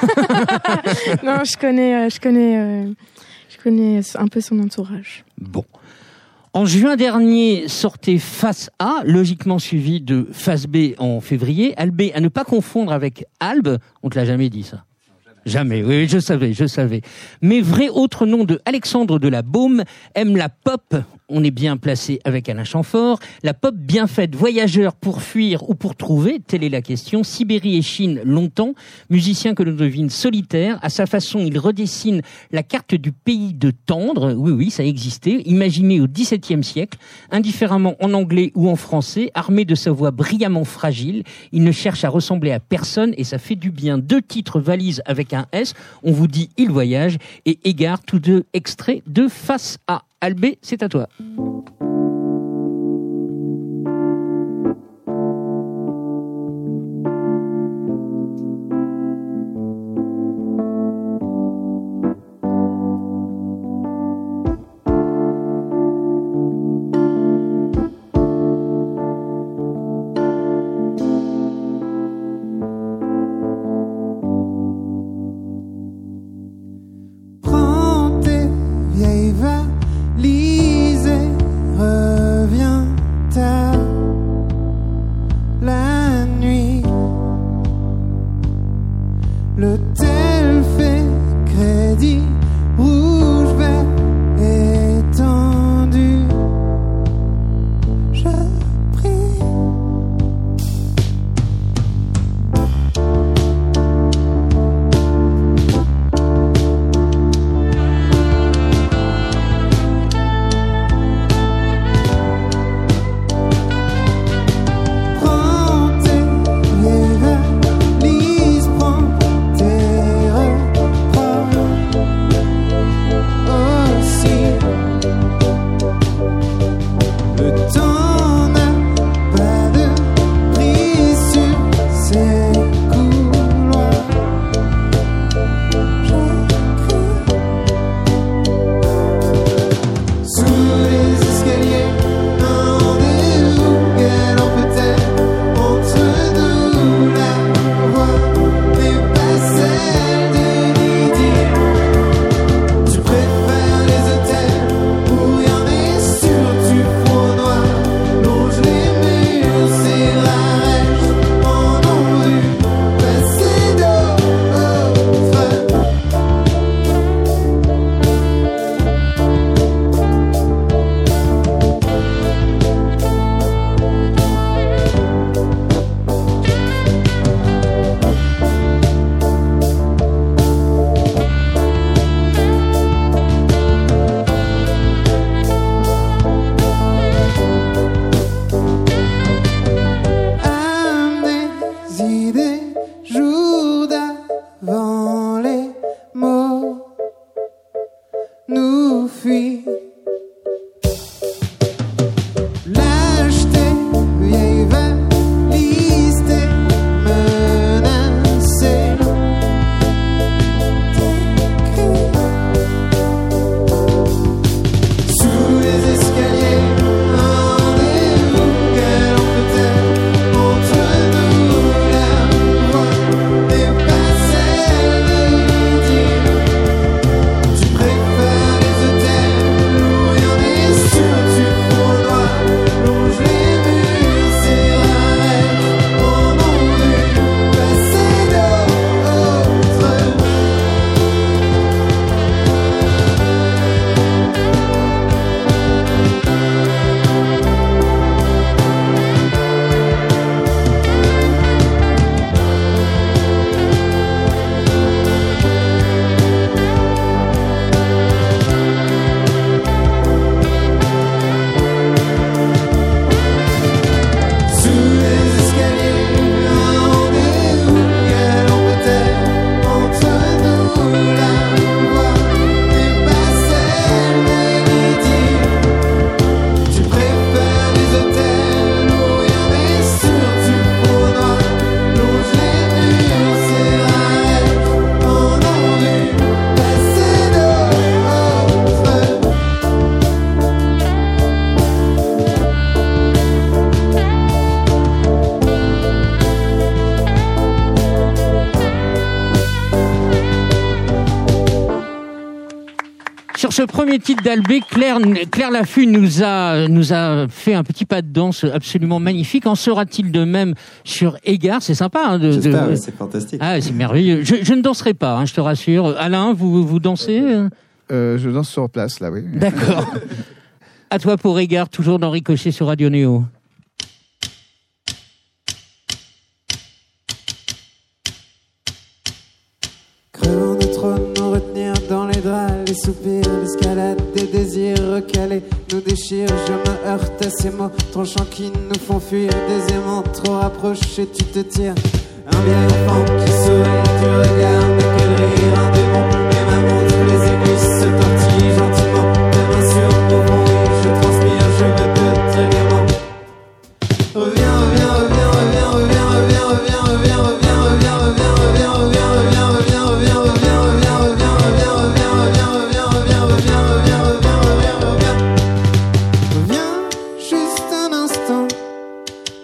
Non, je connais je connais euh... Je connais un peu son entourage. Bon. En juin dernier sortait Face A, logiquement suivi de Face B en février. Albé, à ne pas confondre avec Albe, on ne te l'a jamais dit ça. Jamais, oui, je savais, je savais. Mais vrai autre nom de Alexandre de la Baume aime la pop. On est bien placé avec Alain Chamfort. La pop bien faite, voyageur pour fuir ou pour trouver, telle est la question. Sibérie et Chine longtemps, musicien que l'on devine solitaire. À sa façon, il redessine la carte du pays de Tendre. Oui, oui, ça existait. Imaginé au dix-septième siècle, indifféremment en anglais ou en français, armé de sa voix brillamment fragile. Il ne cherche à ressembler à personne et ça fait du bien. Deux titres valises avec un S, on vous dit il voyage et égare tous deux extraits de Face A. Albé, c'est à toi. ce premier titre d'Albé, Claire, Claire Laffut nous a, nous a fait un petit pas de danse absolument magnifique. En sera-t-il de même sur Égard? C'est sympa. Hein, de, J'espère, de... c'est fantastique. Ah, c'est merveilleux. Je, je ne danserai pas, hein, je te rassure. Alain, vous, vous dansez? euh, Je danse sur place, là, oui. D'accord. À toi pour Égard, toujours dans Ricochet sur Radio Néo. Les soupirs, l'escalade des désirs recalés nous déchirent. Je me heurte à ces mots tranchants qui nous font fuir. Des aimants trop rapprochés, tu te tires. Un vieil enfant qui sourit, tu regardes, mais quel rire, un démon. Et ma montre, les églises se tortillent gentiment. Ta main sur mon bruit, je transpire, je me te tire gaiement. Reviens, reviens, reviens, reviens, reviens, reviens, reviens, reviens, reviens, reviens, reviens, reviens, reviens, reviens, reviens, reviens, reviens.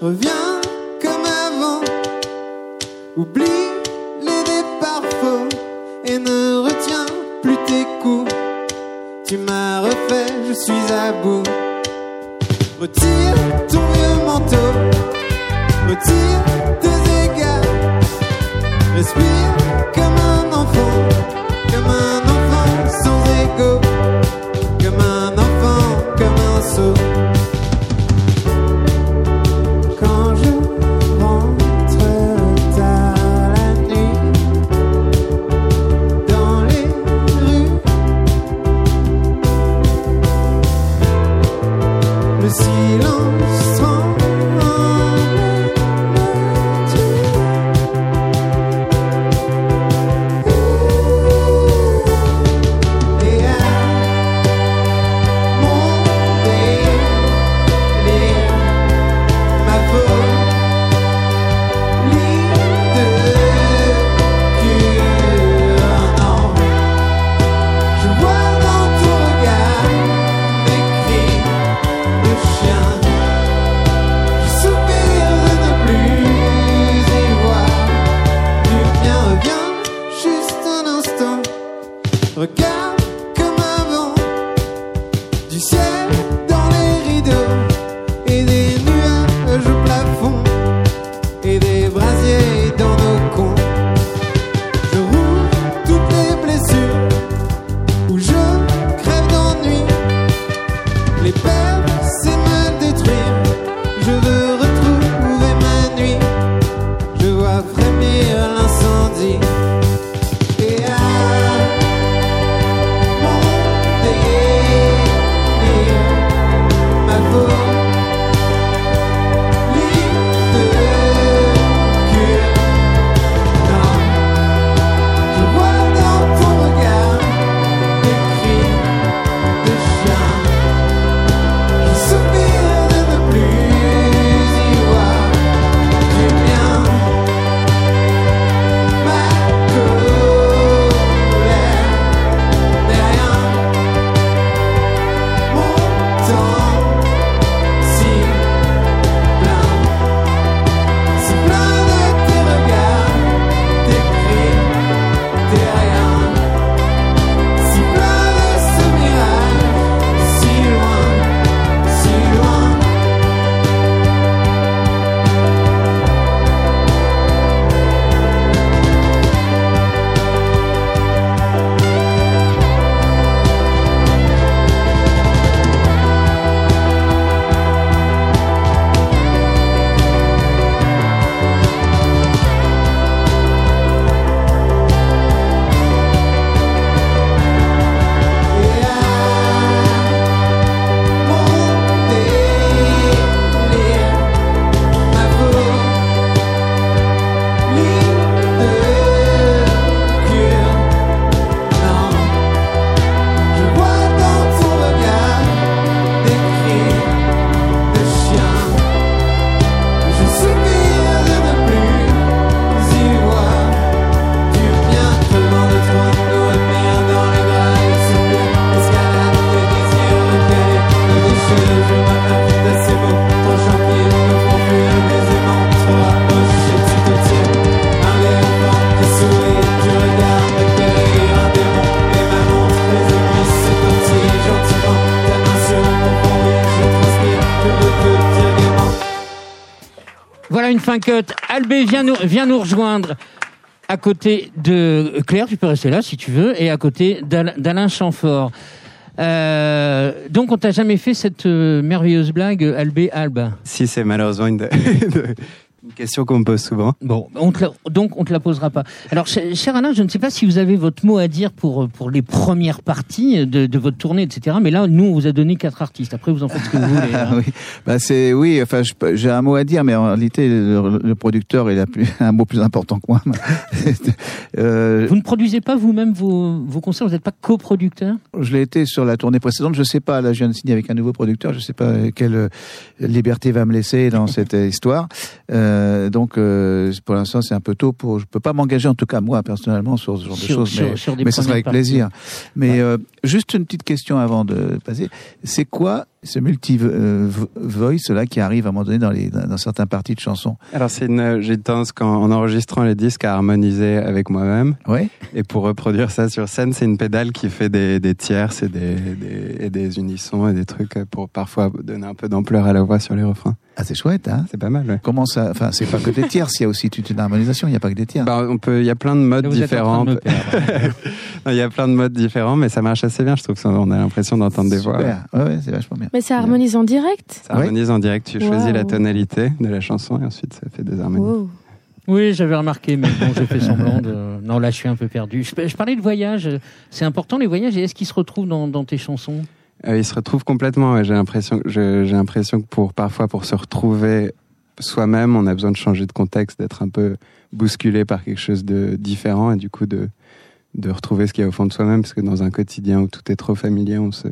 Reviens comme avant, oublie les départs faux et ne retiens plus tes coups. Tu m'as refait, je suis à bout. Retire ton vieux manteau, retire tes égards. Respire comme un enfant, comme un enfant sans égo, comme un enfant, comme un sot. Voilà une fin cut. Albé, viens nous, viens nous rejoindre. À côté de Claire, tu peux rester là si tu veux, et à côté d'Al- d'Alain Chamfort. Euh, donc, on t'a jamais fait cette euh, merveilleuse blague, Albé Alba? Si, c'est malheureusement une, de... une question qu'on me pose souvent. Bon, on te la... donc on te la posera pas. Alors, cher, cher Alain, je ne sais pas si vous avez votre mot à dire pour pour les premières parties de, de votre tournée, et cetera. Mais là, nous, on vous a donné quatre artistes. Après, vous en faites ce que vous voulez. Hein. Oui, bah c'est oui. Enfin, je, j'ai un mot à dire, mais en réalité, le, le producteur il a plus, un mot plus important que moi. euh... Vous ne produisez pas vous-même vos vos concerts. Vous n'êtes pas coproducteur? Je l'ai été sur la tournée précédente. Je sais pas. Là, je viens de signer avec un nouveau producteur. Je sais pas quelle liberté va me laisser dans cette histoire. Euh... Donc, euh, pour l'instant, c'est un peu tôt pour. Je peux pas m'engager, en tout cas moi personnellement, sur ce genre sur, de choses. Sur, mais sur mais ça sera avec parties. Plaisir. Mais ouais. euh, juste une petite question avant de passer. C'est quoi ce multi-voice là qui arrive à un moment donné dans, les, dans certaines parties de chansons? Alors, c'est une, j'ai tendance quand, en enregistrant les disques, à harmoniser avec moi-même. Oui. Et pour reproduire ça sur scène, c'est une pédale qui fait des, des tierces et des, des, et des unissons et des trucs pour parfois donner un peu d'ampleur à la voix sur les refrains. Ah, c'est chouette, hein? C'est pas mal, ouais. Comment ça? Enfin, c'est pas que des tierces, il y a aussi toute une harmonisation, il n'y a pas que des tierces. Bah, on peut, il y a plein de modes différents. De il y a plein de modes différents, mais ça marche assez bien, je trouve. Ça, on a l'impression d'entendre des voix. Super, ouais, ouais, c'est vachement bien. Mais ça harmonise en direct? Ça harmonise ouais. en direct, tu wow. choisis la tonalité de la chanson et ensuite ça fait des harmonies. Wow. Oui, j'avais remarqué, mais bon, j'ai fait semblant de... Non, là, je suis un peu perdu. Je parlais de voyage, c'est important les voyages, et est-ce qu'ils se retrouvent dans, dans tes chansons? Euh, il se retrouve complètement. Ouais. J'ai l'impression que je, j'ai l'impression que pour parfois pour se retrouver soi-même, on a besoin de changer de contexte, d'être un peu bousculé par quelque chose de différent et du coup de de retrouver ce qu'il y a au fond de soi-même, parce que dans un quotidien où tout est trop familier, on se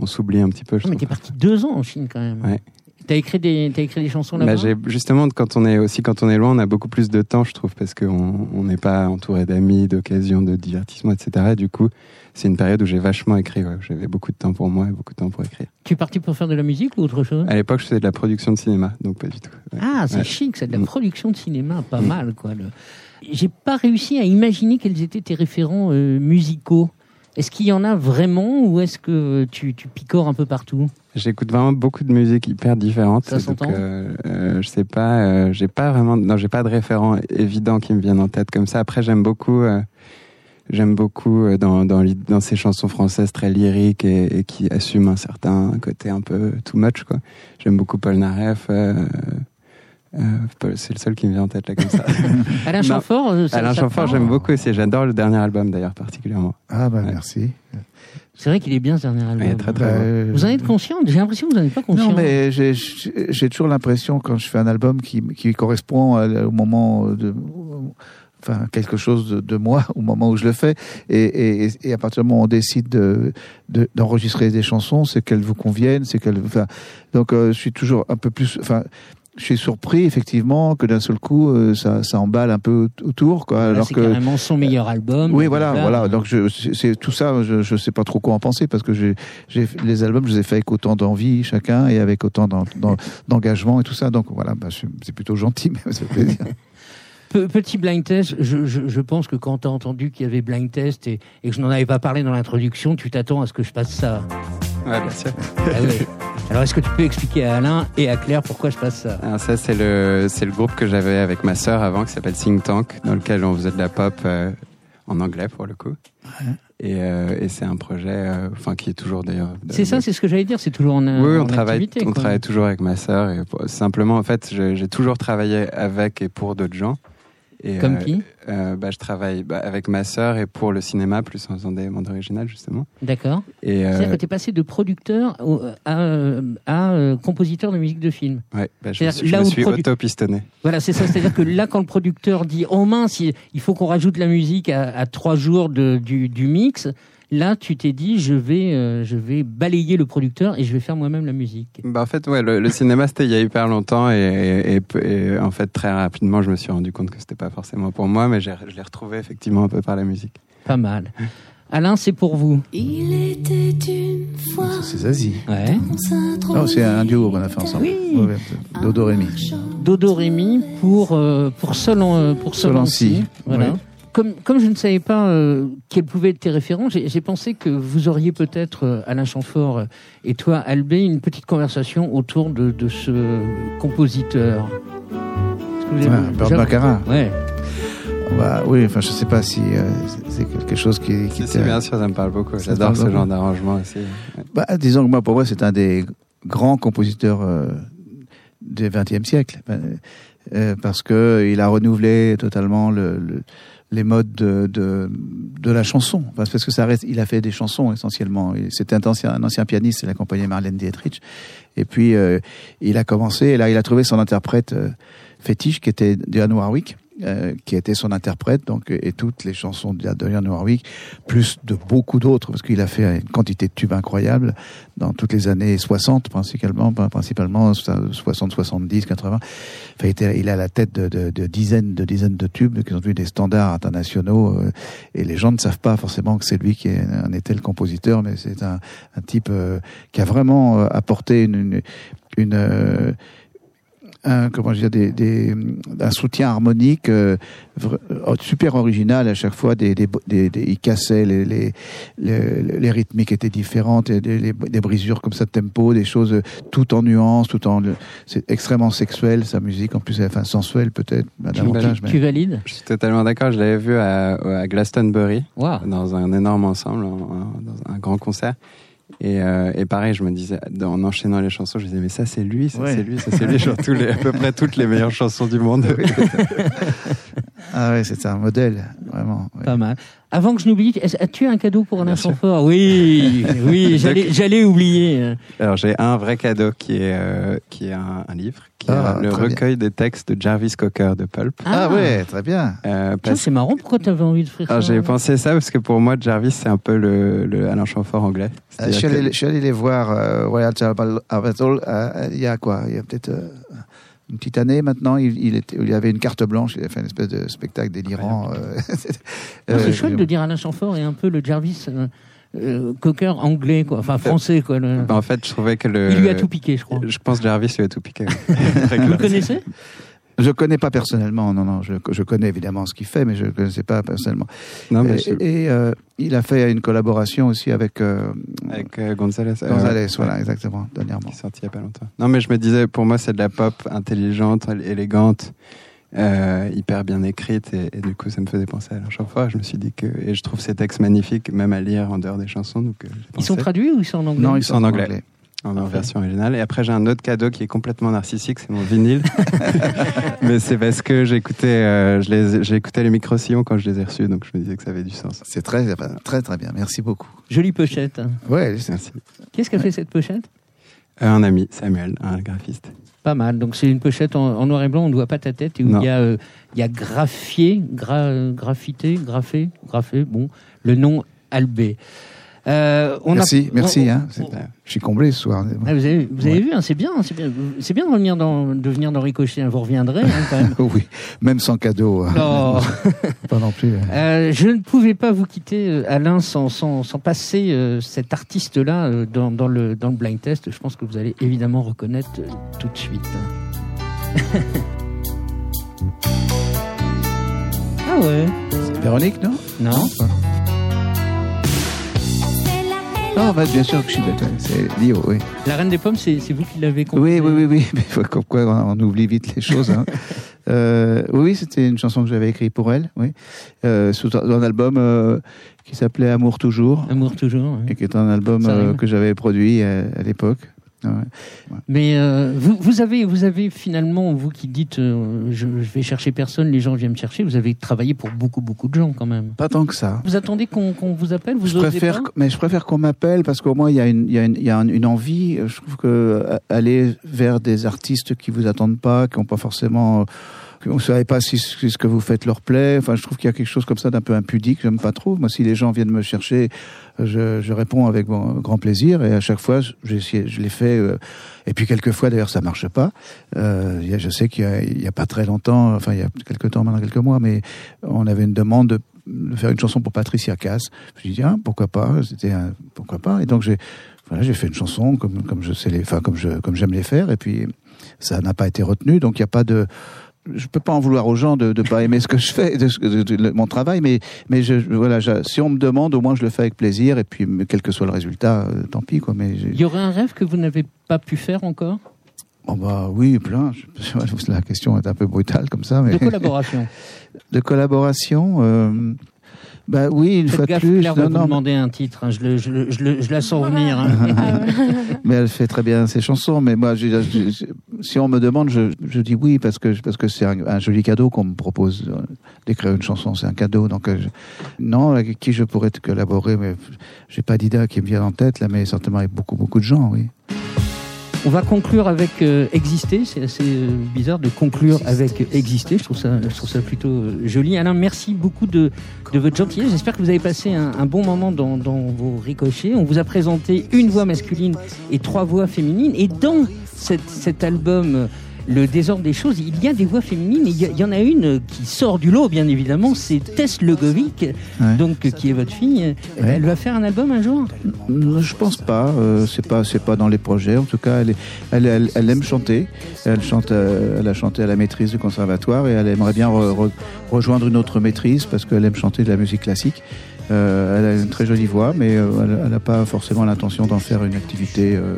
on s'oublie un petit peu. Je non, mais t'es parti deux ans en Chine quand même. Ouais. T'as écrit des t'as écrit des chansons là-bas. Bah, j'ai, justement, quand on est aussi quand on est loin, on a beaucoup plus de temps, je trouve, parce que on on n'est pas entouré d'amis, d'occasions, de divertissements, et cetera. Et du coup, c'est une période où j'ai vachement écrit. Ouais. J'avais beaucoup de temps pour moi et beaucoup de temps pour écrire. Tu es parti pour faire de la musique ou autre chose? À l'époque, je faisais de la production de cinéma, donc pas du tout. Ouais. Ah, c'est ouais. chic, c'est de la production de cinéma, pas mmh. mal quoi. Le... J'ai pas réussi à imaginer quels étaient tes référents euh, musicaux. Est-ce qu'il y en a vraiment ou est-ce que tu, tu picores un peu partout? J'écoute vraiment beaucoup de musique hyper différente. Ça s'entend. Donc, euh, euh, je sais pas, euh, j'ai pas vraiment, non, j'ai pas de référent évident qui me viennent en tête comme ça. Après, j'aime beaucoup, euh, j'aime beaucoup euh, dans, dans, dans ces chansons françaises très lyriques et, et qui assument un certain côté un peu too much, quoi. J'aime beaucoup Paul Naref. Euh, Euh, c'est le seul qui me vient en tête là comme ça. Alain Chamfort, ça, Alain ça Chamfort, j'aime beaucoup aussi. J'adore le dernier album d'ailleurs particulièrement. Ah bah ouais. Merci. C'est vrai qu'il est bien ce dernier album. Ouais, très, très euh, bon. Vous en êtes conscient? J'ai l'impression que vous n'en êtes pas conscient. Non mais j'ai, j'ai toujours l'impression quand je fais un album qui, qui correspond au moment de... Enfin, quelque chose de, de moi au moment où je le fais. Et, et, et à partir du moment où on décide de, de, d'enregistrer des chansons, c'est qu'elles vous conviennent, c'est qu'elles... Enfin, donc euh, je suis toujours un peu plus... Enfin... Je suis surpris effectivement que d'un seul coup euh, ça, ça emballe un peu autour quoi. Voilà, alors c'est que c'est carrément son meilleur album. Oui voilà voilà, voilà. Donc je, c'est tout ça je, je sais pas trop quoi en penser parce que j'ai, j'ai les albums je les ai faits avec autant d'envie chacun et avec autant d'en, d'en, d'engagement et tout ça donc voilà bah, je, c'est plutôt gentil mais ça fait plaisir. Petit blind test, je, je, je pense que quand t'as entendu qu'il y avait blind test et, et que je n'en avais pas parlé dans l'introduction, tu t'attends à ce que je passe ça. Ouais, bien sûr. Ah ouais. Alors, est-ce que tu peux expliquer à Alain et à Claire pourquoi je passe ça? Alors ça, c'est le, c'est le groupe que j'avais avec ma sœur avant, qui s'appelle Think Tank, dans lequel on faisait de la pop euh, en anglais, pour le coup. Ouais. Et, euh, et c'est un projet euh, enfin, qui est toujours d'ailleurs... C'est ça, c'est ce que j'allais dire, c'est toujours en, oui, en on travaille, activité. Oui, on travaille toujours avec ma sœur. Et, simplement, en fait, j'ai, j'ai toujours travaillé avec et pour d'autres gens. Et, Comme euh, qui euh, bah, je travaille bah, avec ma sœur et pour le cinéma, plus en faisant des bandes originales, justement. D'accord. Et, euh... C'est-à-dire que tu es passé de producteur au, à, à, à euh, compositeur de musique de film. Oui, bah, je, je me suis produ... auto-pistonné. Voilà, c'est ça. C'est-à-dire que là, quand le producteur dit « Oh mince, il faut qu'on rajoute la musique à, à trois jours de, du, du mix », là, tu t'es dit, je vais, euh, je vais balayer le producteur et je vais faire moi-même la musique. Bah en fait, ouais, le, le cinéma, c'était il y a hyper longtemps et, et, et, et en fait, très rapidement, je me suis rendu compte que c'était pas forcément pour moi, mais j'ai, je l'ai retrouvé effectivement un peu par la musique. Pas mal. Alain, c'est pour vous. Il était une fois. Ça, c'est Zazie. Ouais. Non, c'est un duo qu'on a fait ensemble. Oui. Dodo Rémi. Dodo Rémi pour, euh, pour, Solan, pour Solanci. Solanci. Voilà. Oui. Comme, comme je ne savais pas euh, quels pouvaient être tes référents, j'ai, j'ai pensé que vous auriez peut-être, euh, Alain Chamfort et toi, Albé, une petite conversation autour de, de ce compositeur. Nous ouais, un beurre baccarat. Ouais. Bah, oui, enfin, je sais pas si euh, c'est quelque chose qui. qui si, bien sûr, ça me parle beaucoup. Ça J'adore ce beaucoup. genre d'arrangement aussi. Ouais. Bah, disons que moi, pour moi, c'est un des grands compositeurs euh, du vingtième siècle, euh, parce que il a renouvelé totalement le, le, les modes de, de, de la chanson. Parce que ça reste, il a fait des chansons essentiellement. C'était un ancien, un ancien pianiste. Il accompagnait Marlène Dietrich. Et puis, euh, il a commencé. Et là, il a trouvé son interprète euh, fétiche, qui était Dionne Warwick. Euh, qui était son interprète, donc, et toutes les chansons d'Adrien Warwick, plus de beaucoup d'autres, parce qu'il a fait une quantité de tubes incroyables dans toutes les années soixante, principalement, principalement soixante, soixante-dix, quatre-vingts. Enfin, il, était, il a la tête de, de, de dizaines, de dizaines de tubes qui sont devenus des standards internationaux, euh, et les gens ne savent pas forcément que c'est lui qui en était le compositeur, mais c'est un, un type euh, qui a vraiment euh, apporté une, une, une euh, un comment je veux dire, des, des un soutien harmonique euh, super original à chaque fois. Des des, des, des il cassait les, les les les rythmiques étaient différentes, et des, les, des brisures comme ça de tempo, des choses tout en nuances, tout en c'est extrêmement sexuel sa musique en plus, enfin sensuelle peut-être davantage. Tu valides? Je suis totalement d'accord. Je l'avais vu à, à Glastonbury, wow, dans un énorme ensemble, en, en, dans un grand concert. Et, euh, et pareil, je me disais, en enchaînant les chansons, je me disais, mais ça c'est lui, ça ouais. c'est lui, ça c'est lui, genre tous les, à peu près toutes les meilleures chansons du monde. Ah ouais, c'est un modèle, vraiment. Ouais. Pas mal. Avant que je n'oublie, as-tu un cadeau pour Alain Chamfort ? Oui, oui, j'allais, j'allais oublier. Alors j'ai un vrai cadeau qui est, euh, qui est un, un livre, qui ah, est le recueil bien. des textes de Jarvis Cocker de Pulp. Ah, ah ouais, très bien. Euh, parce... Tiens, c'est marrant, pourquoi tu avais envie de faire ça ? Alors, j'ai pensé ça parce que pour moi, Jarvis, c'est un peu le, le Alain Chamfort anglais. Euh, je, suis allé, que... je suis allé les voir euh, Royal Chapel Hospital euh, il y a quoi ? Il y a peut-être... Euh... Une petite année maintenant, il, il, était, il avait une carte blanche, il a fait une espèce de spectacle délirant. Euh, euh, c'est chouette de dire Alain Chamfort et un peu le Jarvis euh, euh, Cocker anglais, quoi. Enfin français. Quoi, le... ben en fait, je trouvais que le... Il lui a tout piqué, je crois. Je pense que Jarvis lui a tout piqué. Oui. Vous le connaissez ? Je connais pas personnellement, non, non, je, je connais évidemment ce qu'il fait, mais je ne connaissais pas personnellement. Non, mais et, et euh, il a fait une collaboration aussi avec... Euh, avec euh, Gonzalez. Gonzalez, euh, voilà, ouais. exactement, dernièrement. Qui est sorti il n'y a pas longtemps. Non, mais je me disais, pour moi, c'est de la pop intelligente, élégante, euh, hyper bien écrite, et, et du coup, ça me faisait penser à Alain Chamfort. Je me suis dit que... Et je trouve ces textes magnifiques, même à lire en dehors des chansons. Donc, euh, ils sont traduits ou ils sont en anglais ? Non, ils sont en anglais. En anglais. En okay. version originale. Et après, j'ai un autre cadeau qui est complètement narcissique, c'est mon vinyle. Mais c'est parce que j'écoutais, euh, je les, j'écoutais les micro-sillons quand je les ai reçus, donc je me disais que ça avait du sens. C'est très, très, très bien. Merci beaucoup. Jolie pochette. Hein. Ouais, merci. Qu'est-ce qu'a fait ouais. cette pochette ? euh, Un ami, Samuel, un graphiste. Pas mal. Donc c'est une pochette en, en noir et blanc, on ne voit pas ta tête. Et où il y a, euh, il y a graffié, gra, graffité, graffé, graffé, bon, le nom Albé. Euh, on merci, a... merci. On, hein, on, on... Je suis comblé ce soir. Ah, vous avez, vous ouais. avez vu, hein, c'est bien, c'est bien, c'est bien de revenir dans, de venir dans Ricochet. Hein, vous reviendrez hein, quand même. Oui, même sans cadeau. Non, pas non plus. Euh, je ne pouvais pas vous quitter, Alain, sans sans, sans passer euh, cet artiste-là euh, dans, dans le dans le blind test. Je pense que vous allez évidemment reconnaître euh, tout de suite. Ah ouais. C'est Véronique, non ? Non. Ah, bah, bien sûr que je suis d'accord. C'est Lio, oui. La Reine des Pommes, c'est, c'est vous qui l'avez composée. Oui, oui, oui, oui. Mais comme quoi, on oublie vite les choses. Hein. euh, oui, c'était une chanson que j'avais écrite pour elle, oui. Euh, sous un album euh, qui s'appelait Amour Toujours. Amour Toujours, oui. Et qui est un album euh, que j'avais produit à, à l'époque. Ouais. Ouais. Mais euh, vous, vous, avez, vous avez finalement, vous qui dites euh, je, je vais chercher personne, les gens viennent me chercher, vous avez travaillé pour beaucoup beaucoup de gens quand même. Pas tant que ça. Vous attendez qu'on, qu'on vous appelle, vous je préfère, pas mais je préfère qu'on m'appelle parce qu'au moins il y a, une, y a, une, y a une, une envie. Je trouve qu'aller vers des artistes qui vous attendent pas, qui n'ont pas forcément... On ne savait pas si ce que vous faites leur plaît. Enfin, je trouve qu'il y a quelque chose comme ça d'un peu impudique. J'aime pas trop. Moi, si les gens viennent me chercher, je, je réponds avec grand plaisir. Et à chaque fois, j'essaie, je l'ai fait. Et puis quelquefois, d'ailleurs, ça marche pas. Euh, je sais qu'il y a, il y a pas très longtemps, enfin, il y a quelques temps, maintenant quelques mois, mais on avait une demande de de faire une chanson pour Patricia Cass. Je me suis dit, ah, pourquoi pas, c'était un, pourquoi pas. Et donc, j'ai, voilà, j'ai fait une chanson comme, comme je sais les, enfin, comme je, comme j'aime les faire. Et puis, ça n'a pas été retenu. Donc, il n'y a pas de, je peux pas en vouloir aux gens de, de pas aimer ce que je fais, de, de, de, de mon travail, mais mais je, voilà, je, si on me demande, au moins je le fais avec plaisir, et puis quel que soit le résultat, euh, tant pis quoi. Mais il y aurait un rêve que vous n'avez pas pu faire encore ? Oh bah oui, plein. La question est un peu brutale comme ça. Mais... De collaboration. De collaboration euh... Bah oui, une Faites fois gaffe, plus. Claire non, va non, vous demander un titre, hein. je, le, je, le, je, le, je la sens venir. Hein. Mais elle fait très bien ses chansons, mais moi, je, je, je, si on me demande, je, je dis oui, parce que, parce que c'est un, un joli cadeau qu'on me propose d'écrire une chanson, c'est un cadeau. Donc, je, non, avec qui je pourrais collaborer, mais j'ai pas d'idée qui me vient en tête, là, mais certainement avec beaucoup, beaucoup de gens, oui. On va conclure avec euh, Exister. C'est assez euh, bizarre de conclure Exister. avec Exister. Je trouve ça, je trouve ça plutôt euh, joli. Alain, merci beaucoup de, de votre gentillesse. J'espère que vous avez passé un, un bon moment dans, dans vos ricochets. On vous a présenté une voix masculine et trois voix féminines. Et dans cette, cet album Le désordre des choses, il y a des voix féminines, et il y en a une qui sort du lot, bien évidemment, c'est Tess Legovic, ouais. donc, qui est votre fille. Ouais. Elle va faire un album un jour ? Je pense pas, euh, c'est pas, c'est pas dans les projets, en tout cas, elle, est, elle, elle, elle aime chanter, elle, chante, euh, elle a chanté à la maîtrise du conservatoire, et elle aimerait bien re, re, rejoindre une autre maîtrise, parce qu'elle aime chanter de la musique classique. Euh, elle a une très jolie voix, mais euh, elle n'a pas forcément l'intention d'en faire une activité... Euh,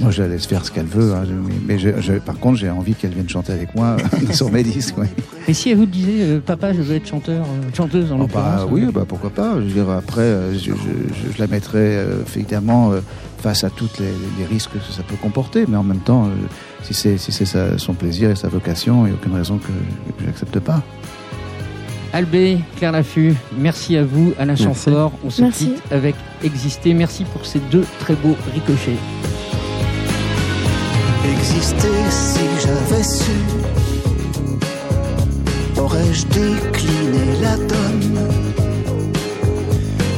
Moi, je la laisse faire ce qu'elle veut, hein. mais je, je, par contre, j'ai envie qu'elle vienne chanter avec moi sur mes disques. Ouais. Et si elle vous disait, euh, papa, je veux être chanteur, euh, chanteuse en oh, l'occurrence bah, Oui, bah, pourquoi pas. Je veux dire, après, euh, je, je, je, je la mettrai euh, évidemment euh, face à tous les, les risques que ça peut comporter, mais en même temps, euh, si c'est, si c'est sa, son plaisir et sa vocation, il n'y a aucune raison que, que je n'accepte pas. Albé, Claire Laffut, merci à vous, Alain Chamfort. On se merci. quitte avec Exister. Merci pour ces deux très beaux ricochets. Exister, si j'avais su, aurais-je décliné la donne?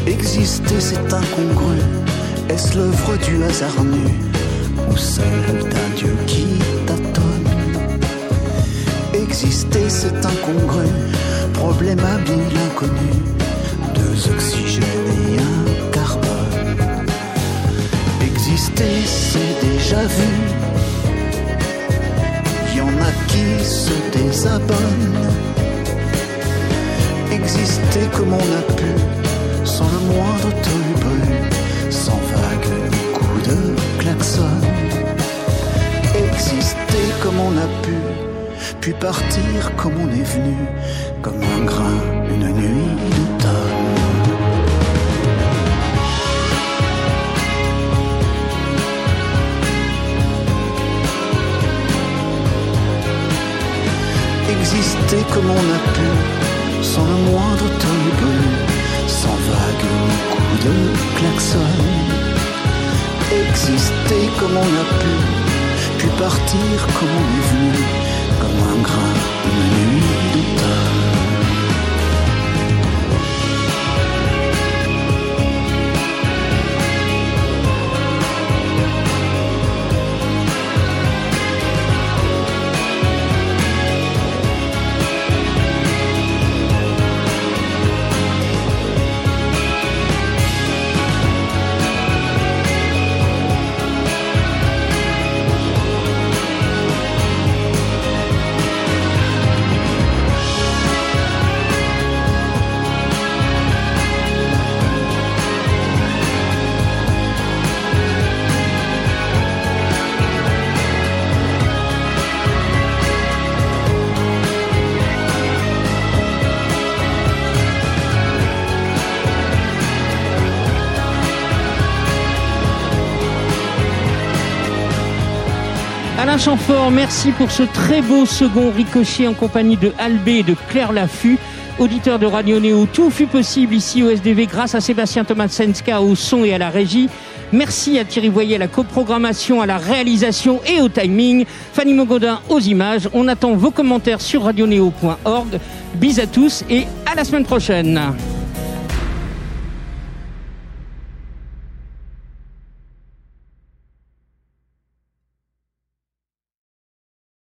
Exister, c'est incongru, est-ce l'œuvre du hasard nu ou celle d'un Dieu qui tâtonne? Exister, c'est incongru, problème habile inconnu, deux oxygènes et un carbone. Exister, c'est déjà vu. À qui se désabonne? Exister comme on a pu, sans le moindre tolbolu, sans vague ni coup de klaxon. Exister comme on a pu, puis partir comme on est venu, comme un grain, une nuit d'automne. Exister comme on a pu, sans le moindre tollbé, sans vague ni coup de klaxon. Exister comme on a pu, puis partir comme on est venu, comme un grain d'une nuit d'automne. Chamfort, merci pour ce très beau second ricochet en compagnie de Albé et de Claire Laffut, auditeur de Radio Néo. Tout fut possible ici au S D V grâce à Sébastien Tomasenska au son et à la régie. Merci à Thierry Voyer à la coprogrammation, à la réalisation et au timing. Fanny Mogodin aux images. On attend vos commentaires sur radio néo point org. Bis à tous et à la semaine prochaine.